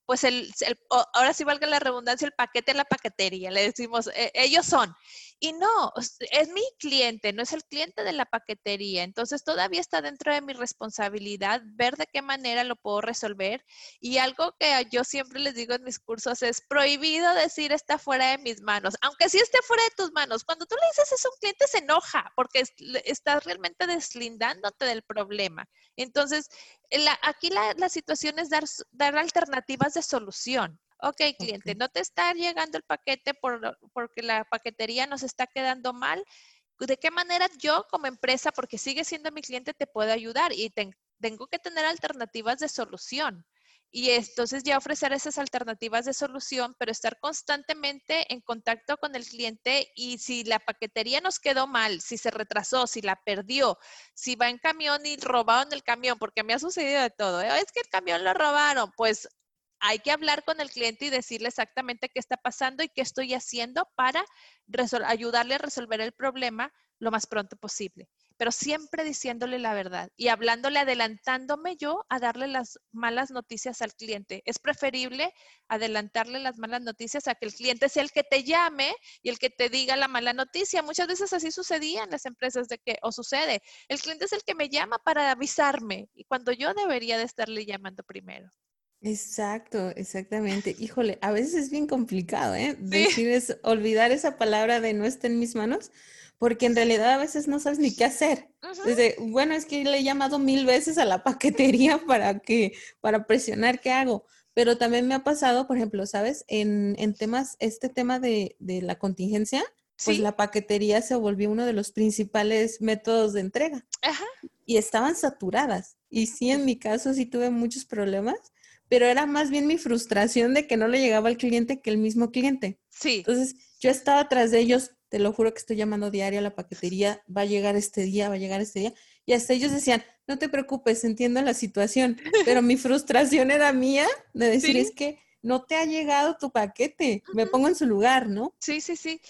pues el, el, ahora sí valga la redundancia, el paquete en la paquetería, le decimos, eh, ellos son. Y no, es mi cliente, no es el cliente de la paquetería. Entonces, todavía está dentro de mi responsabilidad ver de qué manera lo puedo resolver. Y algo que yo siempre les digo en mis cursos es prohibido decir está fuera de mis manos. Aunque sí esté fuera de tus manos, cuando tú le dices eso a un cliente se enoja porque es, estás realmente deslindándote del problema. Entonces, la, aquí la, la situación es dar, dar alternativas de solución. Ok, cliente, okay, no te está llegando el paquete por, porque la paquetería nos está quedando mal. ¿De qué manera yo como empresa, porque sigue siendo mi cliente, te puedo ayudar? Y te, tengo que tener alternativas de solución. Y entonces ya ofrecer esas alternativas de solución, pero estar constantemente en contacto con el cliente y si la paquetería nos quedó mal, si se retrasó, si la perdió, si va en camión y robaron el camión, porque me ha sucedido de todo, ¿eh? Es que el camión lo robaron, pues... Hay que hablar con el cliente y decirle exactamente qué está pasando y qué estoy haciendo para resol- ayudarle a resolver el problema lo más pronto posible. pero siempre diciéndole la verdad y hablándole, adelantándome yo a darle las malas noticias al cliente. Es preferible adelantarle las malas noticias a que el cliente sea el que te llame y el que te diga la mala noticia. Muchas veces así sucedía en las empresas de que, o sucede, el cliente es el que me llama para avisarme y cuando yo debería de estarle llamando primero. Exacto, exactamente. Híjole, a veces es bien complicado, ¿eh? Sí. Decir es, olvidar esa palabra de no está en mis manos, porque en realidad a veces no sabes ni qué hacer. Uh-huh. Desde, bueno, es que le he llamado mil veces a la paquetería para que, para presionar qué hago. Pero también me ha pasado, por ejemplo, ¿sabes? En, en temas, este tema de, de la contingencia, pues ¿sí? La paquetería se volvió uno de los principales métodos de entrega. Ajá. Y estaban saturadas. Y sí, en mi caso sí tuve muchos problemas. Pero era más bien mi frustración de que no le llegaba al cliente que el mismo cliente. Sí. Entonces, yo estaba atrás de ellos, te lo juro que estoy llamando diario a la paquetería, va a llegar este día, va a llegar este día. Y hasta ellos decían, no te preocupes, entiendo la situación. Pero mi frustración era mía de decir, ¿sí? Es que no te ha llegado tu paquete. Uh-huh. Me pongo en su lugar, ¿no? Sí, sí, sí.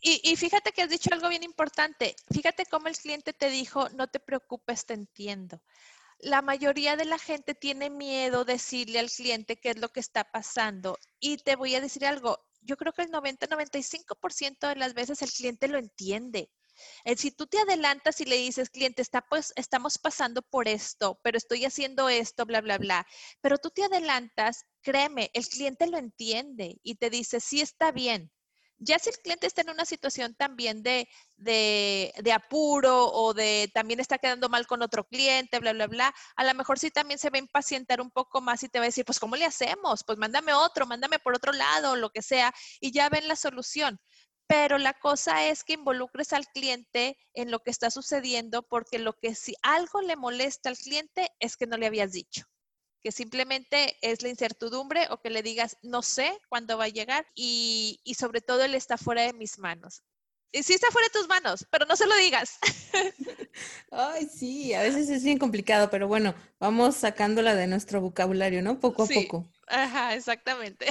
Y, y fíjate que has dicho algo bien importante. Fíjate cómo el cliente te dijo, no te preocupes, te entiendo. La mayoría de la gente tiene miedo decirle al cliente qué es lo que está pasando. Y te voy a decir algo, yo creo que el noventa, noventa y cinco por ciento de las veces el cliente lo entiende. Si tú te adelantas y le dices, cliente, está, pues, estamos pasando por esto, pero estoy haciendo esto, bla, bla, bla. Pero tú te adelantas, créeme, el cliente lo entiende y te dice, sí, está bien. Ya si el cliente está en una situación también de, de, de apuro o de también está quedando mal con otro cliente, bla, bla, bla, a lo mejor sí también se va a impacientar un poco más y te va a decir, pues, ¿cómo le hacemos? Pues, mándame otro, mándame por otro lado, lo que sea, y ya ven la solución. Pero la cosa es que involucres al cliente en lo que está sucediendo, porque lo que si algo le molesta al cliente es que no le habías dicho. Que simplemente es la incertidumbre o que le digas, no sé cuándo va a llegar y, y sobre todo él está fuera de mis manos. Y sí está fuera de tus manos, pero no se lo digas. Ay, sí, a veces es bien complicado, pero bueno, vamos sacándola de nuestro vocabulario, ¿no? Poco a sí, poco. Ajá, exactamente.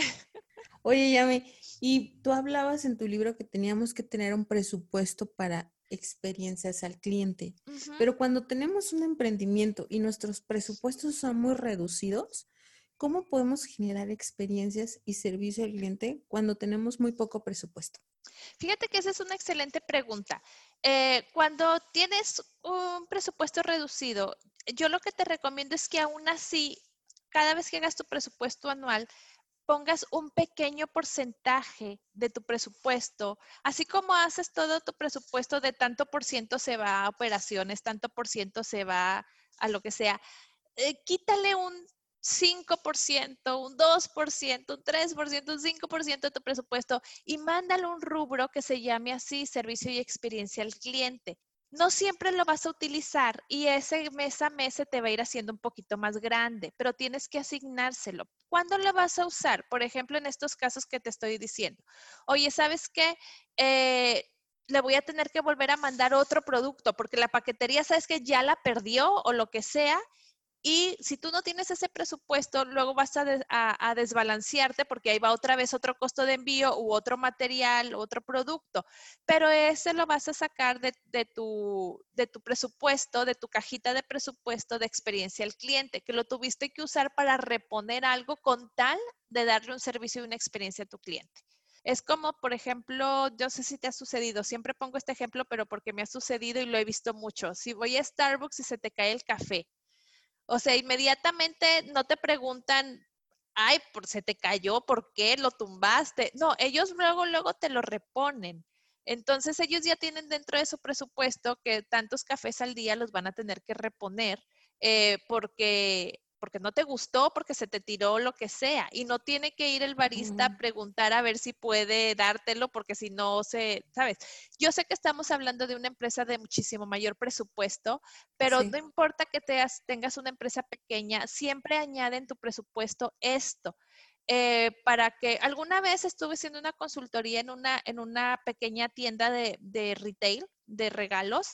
Oye, Yami, y tú hablabas en tu libro que teníamos que tener un presupuesto para experiencias al cliente, uh-huh. Pero cuando tenemos un emprendimiento y nuestros presupuestos son muy reducidos, ¿cómo podemos generar experiencias y servicio al cliente cuando tenemos muy poco presupuesto? Fíjate que esa es una excelente pregunta. Eh, cuando tienes un presupuesto reducido, yo lo que te recomiendo es que aún así, cada vez que hagas tu presupuesto anual, pongas un pequeño porcentaje de tu presupuesto, así como haces todo tu presupuesto de tanto por ciento se va a operaciones, tanto por ciento se va a lo que sea, eh, quítale un cinco por ciento, un dos por ciento, un tres por ciento, un cinco por ciento de tu presupuesto y mándale un rubro que se llame así, servicio y experiencia al cliente. No siempre lo vas a utilizar y ese mes a mes se te va a ir haciendo un poquito más grande, pero tienes que asignárselo. ¿Cuándo lo vas a usar? Por ejemplo, en estos casos que te estoy diciendo. Oye, ¿sabes qué? Eh, le voy a tener que volver a mandar otro producto porque la paquetería, ¿sabes qué? Ya la perdió o lo que sea. Y si tú no tienes ese presupuesto, luego vas a, des, a, a desbalancearte porque ahí va otra vez otro costo de envío u otro material, otro producto. Pero ese lo vas a sacar de, de, tu, de tu presupuesto, de tu cajita de presupuesto de experiencia al cliente, que lo tuviste que usar para reponer algo con tal de darle un servicio y una experiencia a tu cliente. Es como, por ejemplo, yo sé si te ha sucedido, siempre pongo este ejemplo, pero porque me ha sucedido y lo he visto mucho. Si voy a Starbucks y se te cae el café, o sea, inmediatamente no te preguntan, ay, por, se te cayó, ¿por qué? ¿Lo tumbaste? No, ellos luego, luego te lo reponen. Entonces, ellos ya tienen dentro de su presupuesto que tantos cafés al día los van a tener que reponer eh, porque, porque no te gustó, porque se te tiró, lo que sea. Y no tiene que ir el barista uh-huh. a preguntar a ver si puede dártelo porque si no se, ¿sabes? Yo sé que estamos hablando de una empresa de muchísimo mayor presupuesto, pero sí. No importa que te has, tengas una empresa pequeña, siempre añade en tu presupuesto esto. Eh, para que alguna vez estuve haciendo una consultoría en una, en una pequeña tienda de, de retail, de regalos,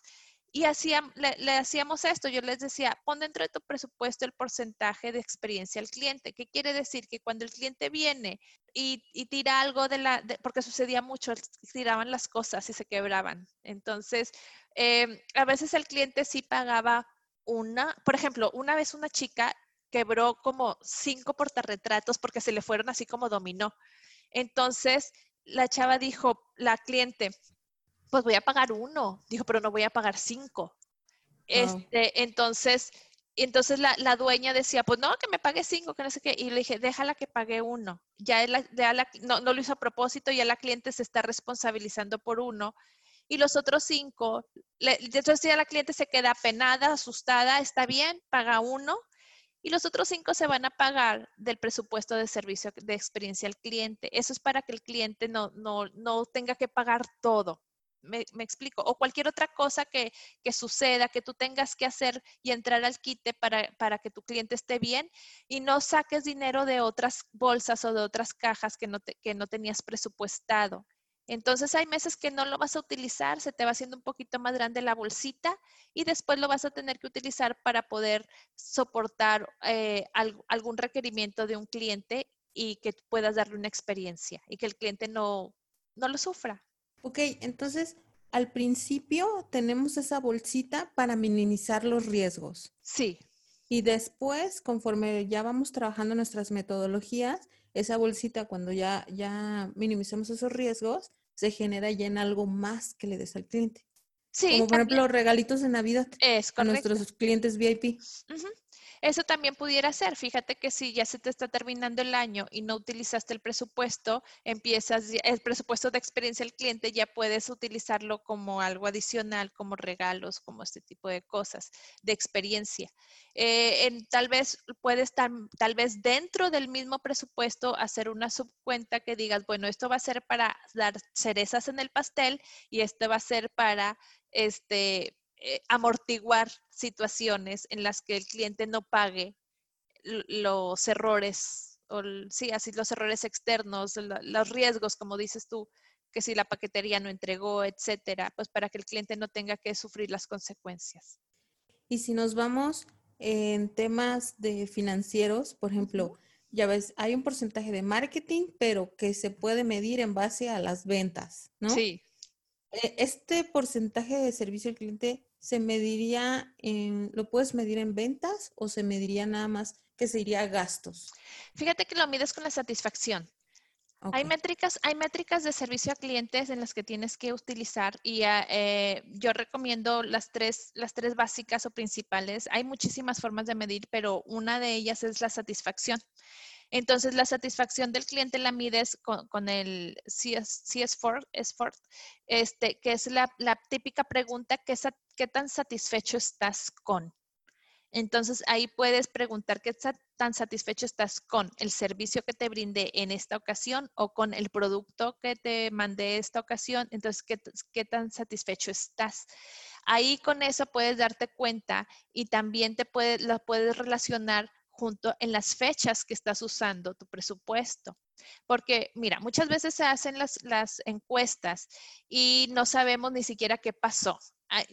Y hacían, le, le hacíamos esto, yo les decía, pon dentro de tu presupuesto el porcentaje de experiencia al cliente. ¿Qué quiere decir? Que cuando el cliente viene y, y tira algo de la, de, porque sucedía mucho, tiraban las cosas y se quebraban. Entonces, eh, a veces el cliente sí pagaba una, por ejemplo, una vez una chica quebró como cinco portarretratos porque se le fueron así como dominó. Entonces, la chava dijo, la cliente, pues voy a pagar uno. Dijo, pero no voy a pagar cinco. Oh. Este, entonces, entonces la, la dueña decía, pues no, que me pague cinco, que no sé qué. Y le dije, déjala que pague uno. Ya, la, ya la, no, no lo hizo a propósito, ya la cliente se está responsabilizando por uno. Y los otros cinco, le, entonces ya la cliente se queda apenada, asustada, está bien, paga uno. Y los otros cinco se van a pagar del presupuesto de servicio de experiencia al cliente. Eso es para que el cliente no, no, no tenga que pagar todo. Me, me explico, o cualquier otra cosa que, que suceda, que tú tengas que hacer y entrar al quite para, para que tu cliente esté bien y no saques dinero de otras bolsas o de otras cajas que no, te, que no tenías presupuestado. Entonces hay meses que no lo vas a utilizar, se te va haciendo un poquito más grande la bolsita y después lo vas a tener que utilizar para poder soportar eh, algún requerimiento de un cliente y que puedas darle una experiencia y que el cliente no, no lo sufra. Ok, entonces al principio tenemos esa bolsita para minimizar los riesgos. Sí. Y después, conforme ya vamos trabajando nuestras metodologías, esa bolsita cuando ya, ya minimizamos esos riesgos, se genera ya en algo más que le des al cliente. Sí. Como por también, ejemplo, regalitos de Navidad a nuestros clientes V I P. Uh-huh. Eso también pudiera ser. Fíjate que si ya se te está terminando el año y no utilizaste el presupuesto, empiezas el presupuesto de experiencia del cliente, ya puedes utilizarlo como algo adicional, como regalos, como este tipo de cosas de experiencia. Eh, en, tal vez puedes tam, tal vez dentro del mismo presupuesto hacer una subcuenta que digas, bueno, esto va a ser para dar cerezas en el pastel y esto va a ser para este Eh, amortiguar situaciones en las que el cliente no pague los errores, o el, sí, así los errores externos, lo, los riesgos, como dices tú, que si la paquetería no entregó, etcétera, pues para que el cliente no tenga que sufrir las consecuencias. Y si nos vamos en temas de financieros, por ejemplo, ya ves, hay un porcentaje de marketing, pero que se puede medir en base a las ventas, ¿no? Sí. Este porcentaje de servicio al cliente se mediría en, ¿lo puedes medir en ventas o se mediría nada más que se iría a gastos? Fíjate que lo mides con la satisfacción. Okay. Hay métricas, hay métricas de servicio a clientes en las que tienes que utilizar y eh, yo recomiendo las tres, las tres básicas o principales. Hay muchísimas formas de medir, pero una de ellas es la satisfacción. Entonces, la satisfacción del cliente la mides con, con el C S cuatro, este, que es la, la típica pregunta, ¿qué, ¿qué tan satisfecho estás con? Entonces, ahí puedes preguntar qué tan satisfecho estás con el servicio que te brindé en esta ocasión o con el producto que te mandé esta ocasión. Entonces, ¿qué, qué tan satisfecho estás? Ahí con eso puedes darte cuenta y también te puede, lo puedes relacionar junto en las fechas que estás usando tu presupuesto. Porque, mira, muchas veces se hacen las, las encuestas y no sabemos ni siquiera qué pasó.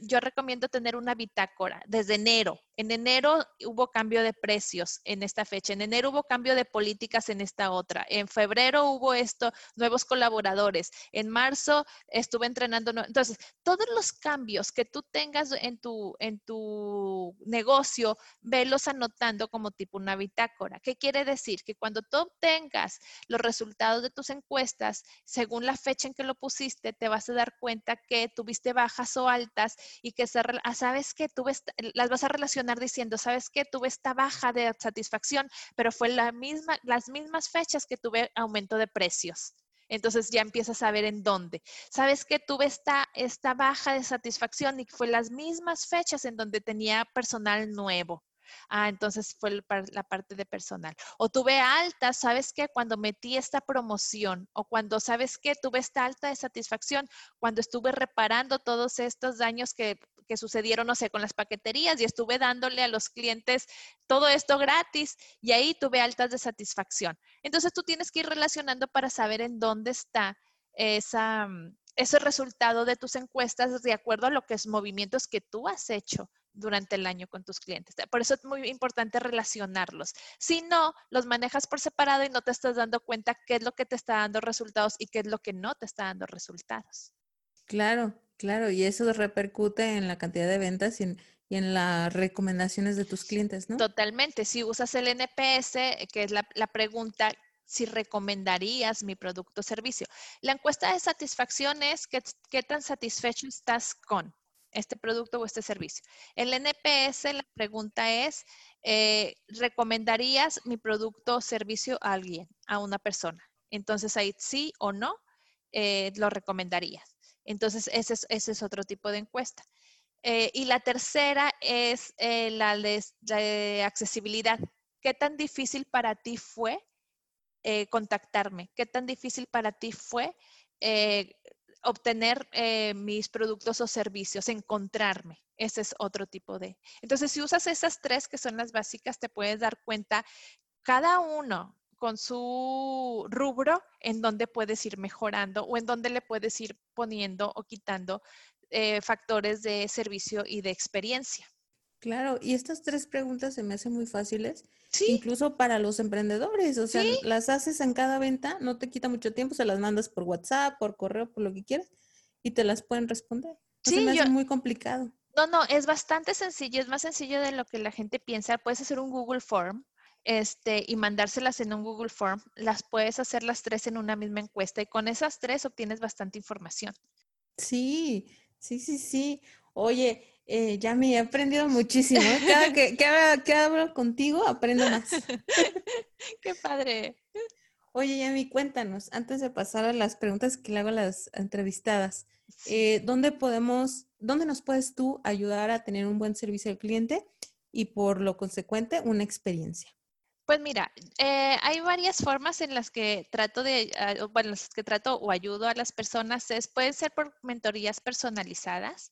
Yo recomiendo tener una bitácora desde enero. En enero hubo cambio de precios en esta fecha. En enero hubo cambio de políticas en esta otra. En febrero hubo esto, nuevos colaboradores. En marzo estuve entrenando. No... Entonces, todos los cambios que tú tengas en tu, en tu negocio, velos anotando como tipo una bitácora. ¿Qué quiere decir? Que cuando tú obtengas los resultados de tus encuestas, según la fecha en que lo pusiste, te vas a dar cuenta que tuviste bajas o altas. Y que se, sabes que tuve, las vas a relacionar diciendo, sabes que tuve esta baja de satisfacción, pero fue la misma, las mismas fechas que tuve aumento de precios. Entonces ya empiezas a ver en dónde. Sabes que tuve esta, esta baja de satisfacción y fue las mismas fechas en donde tenía personal nuevo. Ah, entonces fue la parte de personal. O tuve alta, ¿sabes qué? Cuando metí esta promoción o cuando, ¿sabes qué? Tuve esta alta de satisfacción cuando estuve reparando todos estos daños que, que sucedieron, no sé, con las paqueterías y estuve dándole a los clientes todo esto gratis y ahí tuve altas de satisfacción. Entonces tú tienes que ir relacionando para saber en dónde está esa, es el resultado de tus encuestas de acuerdo a lo que es movimientos que tú has hecho durante el año con tus clientes. Por eso es muy importante relacionarlos. Si no, los manejas por separado y no te estás dando cuenta qué es lo que te está dando resultados y qué es lo que no te está dando resultados. Claro, claro. Y eso repercute en la cantidad de ventas y en, y en las recomendaciones de tus clientes, ¿no? Totalmente. Si usas el N P S, que es la, la pregunta, si recomendarías mi producto o servicio. La encuesta de satisfacción es qué, qué tan satisfecho estás con este producto o este servicio. El N P S, la pregunta es, eh, ¿recomendarías mi producto o servicio a alguien, a una persona? Entonces ahí sí o no, eh, lo recomendarías. Entonces ese es, ese es otro tipo de encuesta. Eh, y la tercera es eh, la, de, la de accesibilidad. ¿Qué tan difícil para ti fue eh, contactarme? ¿Qué tan difícil para ti fue eh, obtener eh, mis productos o servicios, encontrarme? Ese es otro tipo de... Entonces, si usas esas tres que son las básicas, te puedes dar cuenta, cada uno con su rubro, en dónde puedes ir mejorando o en dónde le puedes ir poniendo o quitando eh, factores de servicio y de experiencia. Claro, y estas tres preguntas se me hacen muy fáciles, ¿sí? Incluso para los emprendedores, o sea, ¿sí? Las haces en cada venta, no te quita mucho tiempo, se las mandas por WhatsApp, por correo, por lo que quieras, y te las pueden responder. No sí, se me hace yo... muy complicado. No, no, es bastante sencillo, es más sencillo de lo que la gente piensa. Puedes hacer un Google Form este, y mandárselas en un Google Form, las puedes hacer las tres en una misma encuesta, y con esas tres obtienes bastante información. Sí, sí, sí, sí. Oye, Eh, ya me he aprendido muchísimo. Cada que, cada que hablo contigo aprendo más. ¡Qué padre! Oye, Yami, cuéntanos, antes de pasar a las preguntas que le hago a las entrevistadas, eh, ¿dónde podemos, dónde nos puedes tú ayudar a tener un buen servicio al cliente y por lo consecuente una experiencia? Pues mira, eh, hay varias formas en las que trato de, bueno, las que trato o ayudo a las personas es, pueden ser por mentorías personalizadas.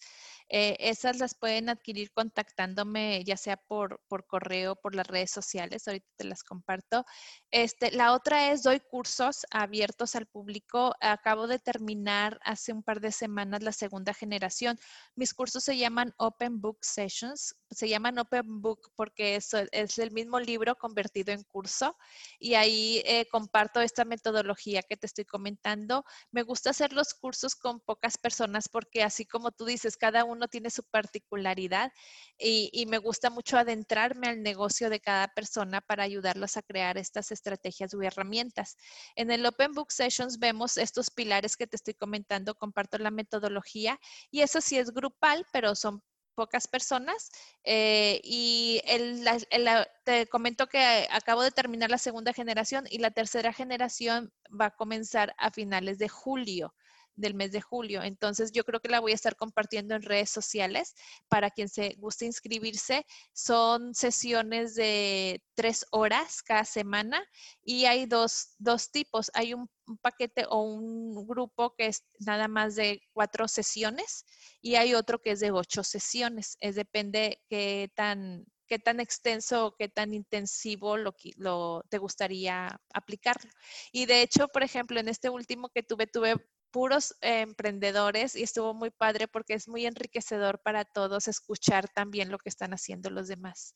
Eh, esas las pueden adquirir contactándome, ya sea por, por correo, por las redes sociales. Ahorita te las comparto. Este, la otra es doy cursos abiertos al público. Acabo de terminar hace un par de semanas la segunda generación. Mis cursos se llaman Open Book Sessions. Se llaman Open Book porque es, es el mismo libro convertido en curso. Y ahí eh, comparto esta metodología que te estoy comentando. Me gusta hacer los cursos con pocas personas porque así como tú dices, cada uno tiene su particularidad y, y me gusta mucho adentrarme al negocio de cada persona para ayudarlos a crear estas estrategias o herramientas. En el Open Book Sessions vemos estos pilares que te estoy comentando, comparto la metodología y eso sí es grupal, pero son pocas personas eh, y el, la, el, te comento que acabo de terminar la segunda generación y la tercera generación va a comenzar a finales de julio. del mes de julio. Entonces, yo creo que la voy a estar compartiendo en redes sociales para quien se guste inscribirse. Son sesiones de tres horas cada semana y hay dos, dos tipos. Hay un, un paquete o un grupo que es nada más de cuatro sesiones y hay otro que es de ocho sesiones. Es depende qué tan, qué tan extenso o qué tan intensivo lo, lo, te gustaría aplicarlo. Y de hecho, por ejemplo, en este último que tuve, tuve puros eh, emprendedores y estuvo muy padre porque es muy enriquecedor para todos escuchar también lo que están haciendo los demás.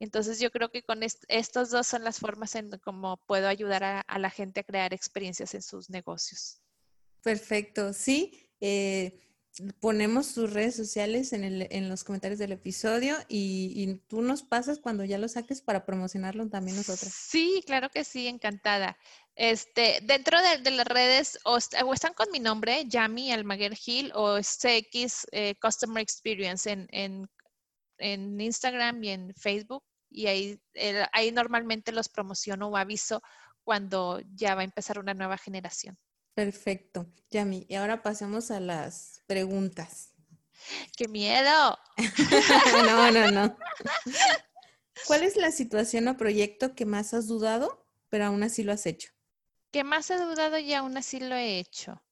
Entonces yo creo que con est- estos dos son las formas en cómo puedo ayudar a, a la gente a crear experiencias en sus negocios. Perfecto, sí. Eh, ponemos sus redes sociales en, el, en los comentarios del episodio y, y tú nos pasas cuando ya lo saques para promocionarlo también nosotras. Sí, claro que sí, encantada. Este, dentro de, de las redes o, o están con mi nombre, Yami Almaguer Gil o C X eh, Customer Experience en, en, en Instagram y en Facebook y ahí, eh, ahí normalmente los promociono o aviso cuando ya va a empezar una nueva generación. Perfecto, Yami, y ahora pasemos a las preguntas. ¡Qué miedo! No, no, no. ¿Cuál es la situación o proyecto que más has dudado, pero aún así lo has hecho? ¿Qué más he dudado y aún así lo he hecho?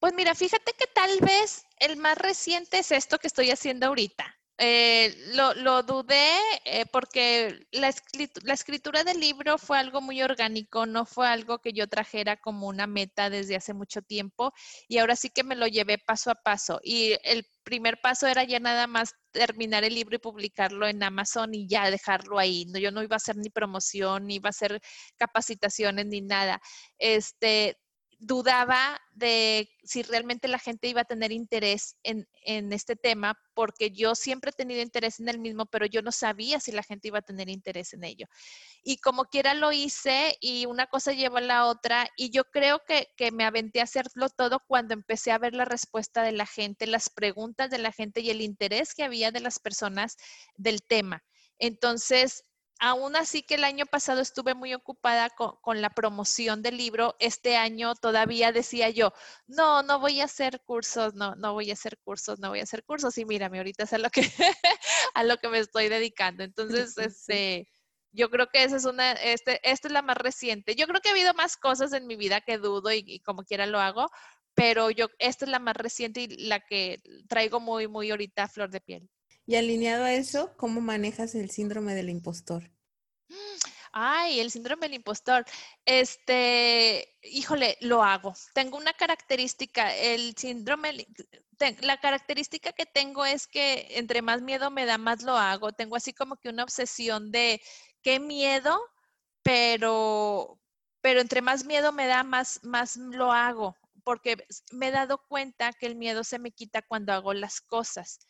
Pues mira, fíjate que tal vez el más reciente es esto que estoy haciendo ahorita. Eh, lo, lo dudé eh, porque la, escrit- la escritura del libro fue algo muy orgánico, no fue algo que yo trajera como una meta desde hace mucho tiempo y ahora sí que me lo llevé paso a paso y el primer paso era ya nada más terminar el libro y publicarlo en Amazon y ya dejarlo ahí. No, yo no iba a hacer ni promoción, ni iba a hacer capacitaciones ni nada. Este... Dudaba de si realmente la gente iba a tener interés en, en este tema, porque yo siempre he tenido interés en el mismo, pero yo no sabía si la gente iba a tener interés en ello. Y como quiera lo hice y una cosa llevó a la otra y yo creo que, que me aventé a hacerlo todo cuando empecé a ver la respuesta de la gente, las preguntas de la gente y el interés que había de las personas del tema. Entonces, aún así que el año pasado estuve muy ocupada con, con la promoción del libro, este año todavía decía yo, no, no voy a hacer cursos, no, no voy a hacer cursos, no voy a hacer cursos. Y mírame, ahorita es a lo que, a lo que me estoy dedicando. Entonces, este, yo creo que esa es una, este, esta es la más reciente. Yo creo que ha habido más cosas en mi vida que dudo y, y como quiera lo hago, pero yo, esta es la más reciente y la que traigo muy, muy ahorita a flor de piel. Y alineado a eso, ¿cómo manejas el síndrome del impostor? Ay, el síndrome del impostor. Este, híjole, lo hago. Tengo una característica, el síndrome, la característica que tengo es que entre más miedo me da, más lo hago. Tengo así como que una obsesión de qué miedo, pero, pero entre más miedo me da, más, más lo hago. Porque me he dado cuenta que el miedo se me quita cuando hago las cosas.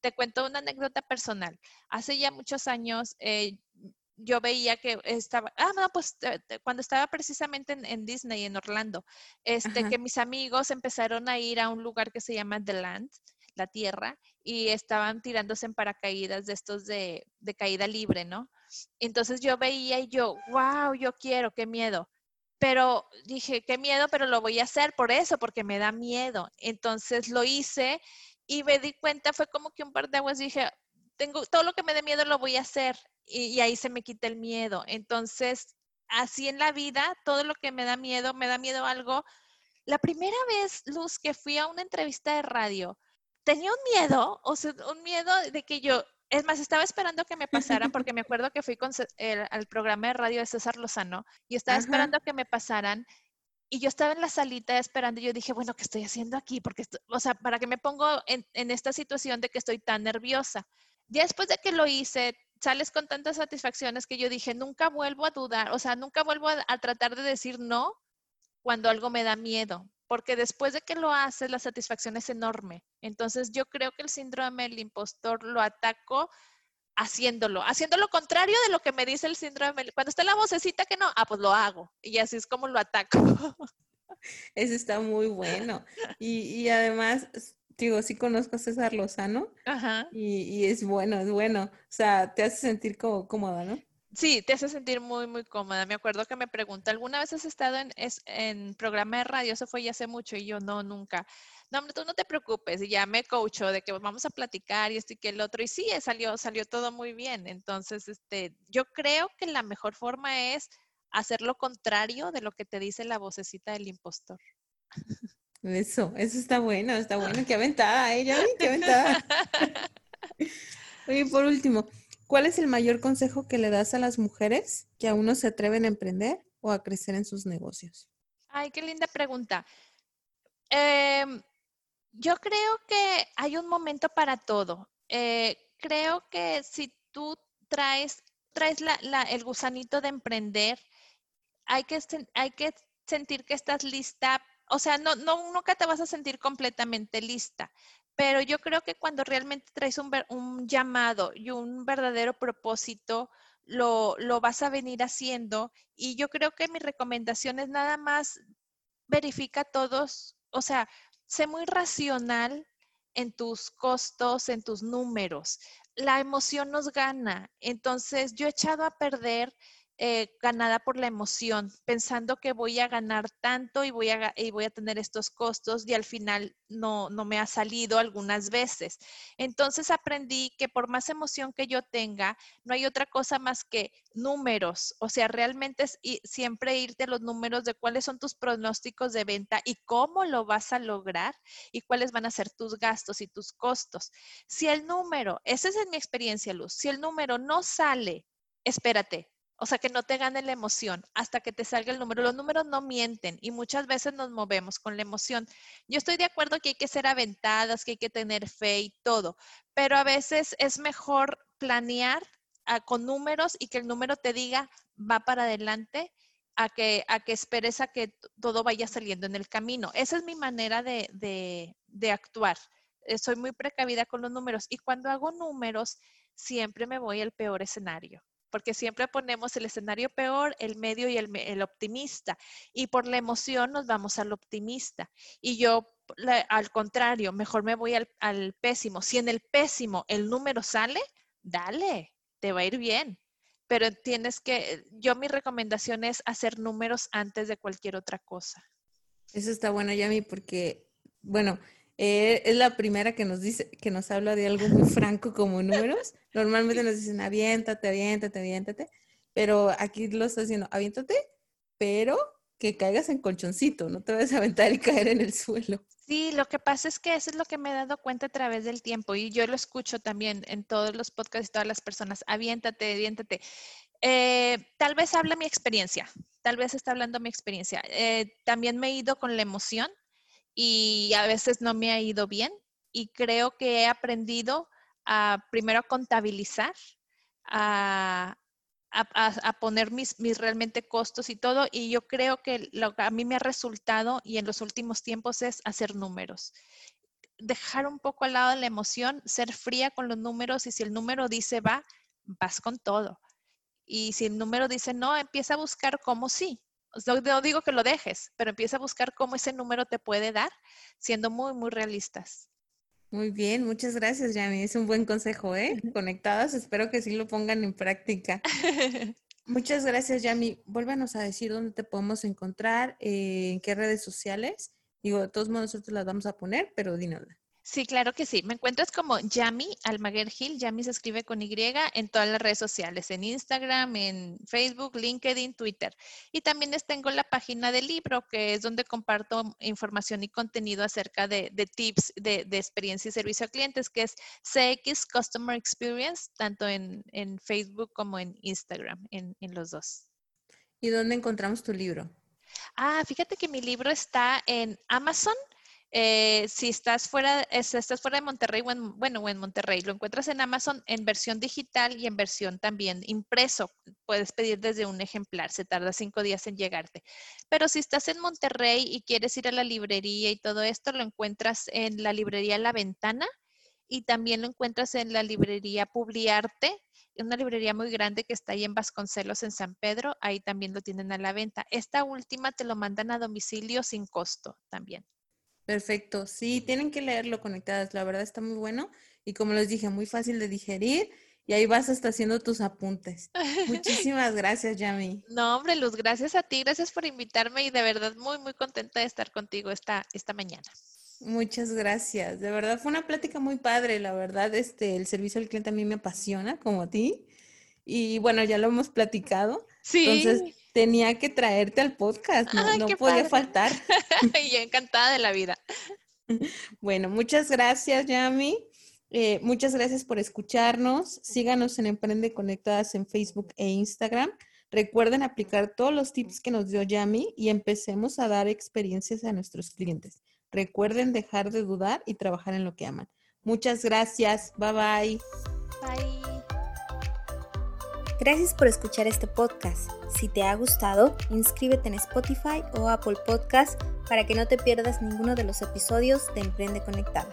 Te cuento una anécdota personal. Hace ya muchos años eh, yo veía que estaba, ah, no, pues te, te, cuando estaba precisamente en, en Disney, en Orlando, este, Ajá. que mis amigos empezaron a ir a un lugar que se llama The Land, la tierra, y estaban tirándose en paracaídas de estos de, de caída libre, ¿no? Entonces yo veía y yo, wow, yo quiero, qué miedo. Pero dije, qué miedo, pero lo voy a hacer por eso, porque me da miedo. Entonces lo hice y me di cuenta, fue como que un par de aguas, dije, tengo todo lo que me dé miedo lo voy a hacer. Y, y ahí se me quita el miedo. Entonces, así en la vida, todo lo que me da miedo, me da miedo algo. La primera vez, Luz, que fui a una entrevista de radio, tenía un miedo, o sea, un miedo de que yo, es más, estaba esperando que me pasaran porque me acuerdo que fui con el, al programa de radio de César Lozano y estaba Ajá. esperando que me pasaran y yo estaba en la salita esperando y yo dije, bueno, ¿qué estoy haciendo aquí? Porque, esto, o sea, ¿para qué me pongo en, en esta situación de que estoy tan nerviosa? Ya después de que lo hice, sales con tantas satisfacciones que yo dije, nunca vuelvo a dudar, o sea, nunca vuelvo a, a tratar de decir no cuando algo me da miedo. Porque después de que lo haces, la satisfacción es enorme. Entonces, yo creo que el síndrome del impostor lo ataco haciéndolo. Haciendo lo contrario de lo que me dice el síndrome. Cuando está la vocecita que no, ah, pues lo hago. Y así es como lo ataco. Eso está muy bueno. Y, y además, digo, sí conozco a César Lozano. Ajá. Y, y es bueno, es bueno. O sea, te hace sentir como cómoda, ¿no? Sí, te hace sentir muy, muy cómoda. Me acuerdo que me pregunta, ¿alguna vez has estado en, es, en programa de radio? Eso fue ya hace mucho. Y yo, no, nunca. No, hombre, tú no te preocupes. Y ya me coachó de que vamos a platicar y esto y que el otro. Y sí, salió, salió todo muy bien. Entonces, este, yo creo que la mejor forma es hacer lo contrario de lo que te dice la vocecita del impostor. Eso, eso está bueno, está bueno. Qué aventada, ¿eh? Ya vi, qué aventada. Oye, por último, ¿cuál es el mayor consejo que le das a las mujeres que aún no se atreven a emprender o a crecer en sus negocios? Ay, qué linda pregunta. Eh, yo creo que hay un momento para todo. Eh, creo que si tú traes, traes la, la, el gusanito de emprender, hay que, hay que sentir que estás lista. O sea, no, no, nunca te vas a sentir completamente lista. Pero yo creo que cuando realmente traes un, un llamado y un verdadero propósito, lo, lo vas a venir haciendo. Y yo creo que mi recomendación es nada más verifica todos, o sea, sé muy racional en tus costos, en tus números. La emoción nos gana. Entonces, yo he echado a perder eh, ganada por la emoción, pensando que voy a ganar tanto y voy a, y voy a tener estos costos, y al final no, no me ha salido algunas veces. Entonces aprendí que por más emoción que yo tenga, no hay otra cosa más que números. O sea, realmente es, y siempre irte a los números de cuáles son tus pronósticos de venta y cómo lo vas a lograr y cuáles van a ser tus gastos y tus costos. Si el número, esa es mi experiencia, Luz, si el número no sale, espérate. O sea, que no te gane la emoción hasta que te salga el número. Los números no mienten y muchas veces nos movemos con la emoción. Yo estoy de acuerdo que hay que ser aventadas, que hay que tener fe y todo, pero a veces es mejor planear a, con números y que el número te diga va para adelante a que, a que esperes a que todo vaya saliendo en el camino. Esa es mi manera de, de, de actuar. Soy muy precavida con los números y cuando hago números siempre me voy al peor escenario. Porque siempre ponemos el escenario peor, el medio y el, el optimista. Y por la emoción nos vamos al optimista. Y yo, la, al contrario, mejor me voy al, al pésimo. Si en el pésimo el número sale, dale, te va a ir bien. Pero tienes que, yo mi recomendación es hacer números antes de cualquier otra cosa. Eso está bueno, Yami, porque, bueno... Eh, es la primera que nos dice, que nos habla de algo muy franco como números. Normalmente nos dicen aviéntate, aviéntate, aviéntate, pero aquí lo está diciendo, aviéntate, pero que caigas en colchoncito, no te vayas a aventar y caer en el suelo. Sí, lo que pasa es que eso es lo que me he dado cuenta a través del tiempo y yo lo escucho también en todos los podcasts y todas las personas, aviéntate, aviéntate. Eh, tal vez habla mi experiencia, tal vez está hablando mi experiencia. Eh, también me he ido con la emoción. Y a veces no me ha ido bien y creo que he aprendido a primero a contabilizar, a, a, a poner mis, mis realmente costos y todo. Y yo creo que lo que a mí me ha resultado y en los últimos tiempos es hacer números. Dejar un poco al lado la emoción, ser fría con los números y si el número dice va, vas con todo. Y si el número dice no, empieza a buscar cómo sí. No, no digo que lo dejes, pero empieza a buscar cómo ese número te puede dar, siendo muy, muy realistas. Muy bien, muchas gracias, Yami. Es un buen consejo, ¿eh? Conectadas, espero que sí lo pongan en práctica. Muchas gracias, Yami. Vuélvanos a decir dónde te podemos encontrar, eh, en qué redes sociales. Digo, de todos modos nosotros las vamos a poner, pero dínosla. Sí, claro que sí. Me encuentras como Yami Almaguer Gil. Yami se escribe con Y en todas las redes sociales, en Instagram, en Facebook, LinkedIn, Twitter. Y también les tengo la página del libro, que es donde comparto información y contenido acerca de, de tips de, de experiencia y servicio a clientes, que es C X Customer Experience, tanto en, en Facebook como en Instagram, en, en los dos. ¿Y dónde encontramos tu libro? Ah, fíjate que mi libro está en Amazon. Eh, si estás fuera, si estás fuera de Monterrey, o en, bueno, o en Monterrey, lo encuentras en Amazon en versión digital y en versión también impreso. Puedes pedir desde un ejemplar, se tarda cinco días en llegarte. Pero si estás en Monterrey y quieres ir a la librería y todo esto, lo encuentras en la librería La Ventana y también lo encuentras en la librería Publiarte, una librería muy grande que está ahí en Vasconcelos, en San Pedro. Ahí también lo tienen a la venta. Esta última te lo mandan a domicilio sin costo también. Perfecto. Sí, tienen que leerlo, conectadas. La verdad está muy bueno. Y como les dije, muy fácil de digerir. Y ahí vas hasta haciendo tus apuntes. Muchísimas gracias, Yami. No, hombre, Luz, gracias a ti. Gracias por invitarme y de verdad muy, muy contenta de estar contigo esta, esta mañana. Muchas gracias. De verdad fue una plática muy padre. La verdad, este, el servicio al cliente a mí me apasiona, como a ti. Y bueno, ya lo hemos platicado. Sí. Entonces tenía que traerte al podcast, no, Ay, no podía padre. faltar. Y encantada de la vida. Bueno, muchas gracias, Yami. Eh, muchas gracias por escucharnos. Síganos en Emprende Conectadas en Facebook e Instagram. Recuerden aplicar todos los tips que nos dio Yami y empecemos a dar experiencias a nuestros clientes. Recuerden dejar de dudar y trabajar en lo que aman. Muchas gracias. Bye, bye. Bye. Gracias por escuchar este podcast. Si te ha gustado, inscríbete en Spotify o Apple Podcast para que no te pierdas ninguno de los episodios de Emprende Conectada.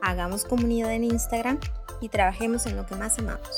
Hagamos comunidad en Instagram y trabajemos en lo que más amamos.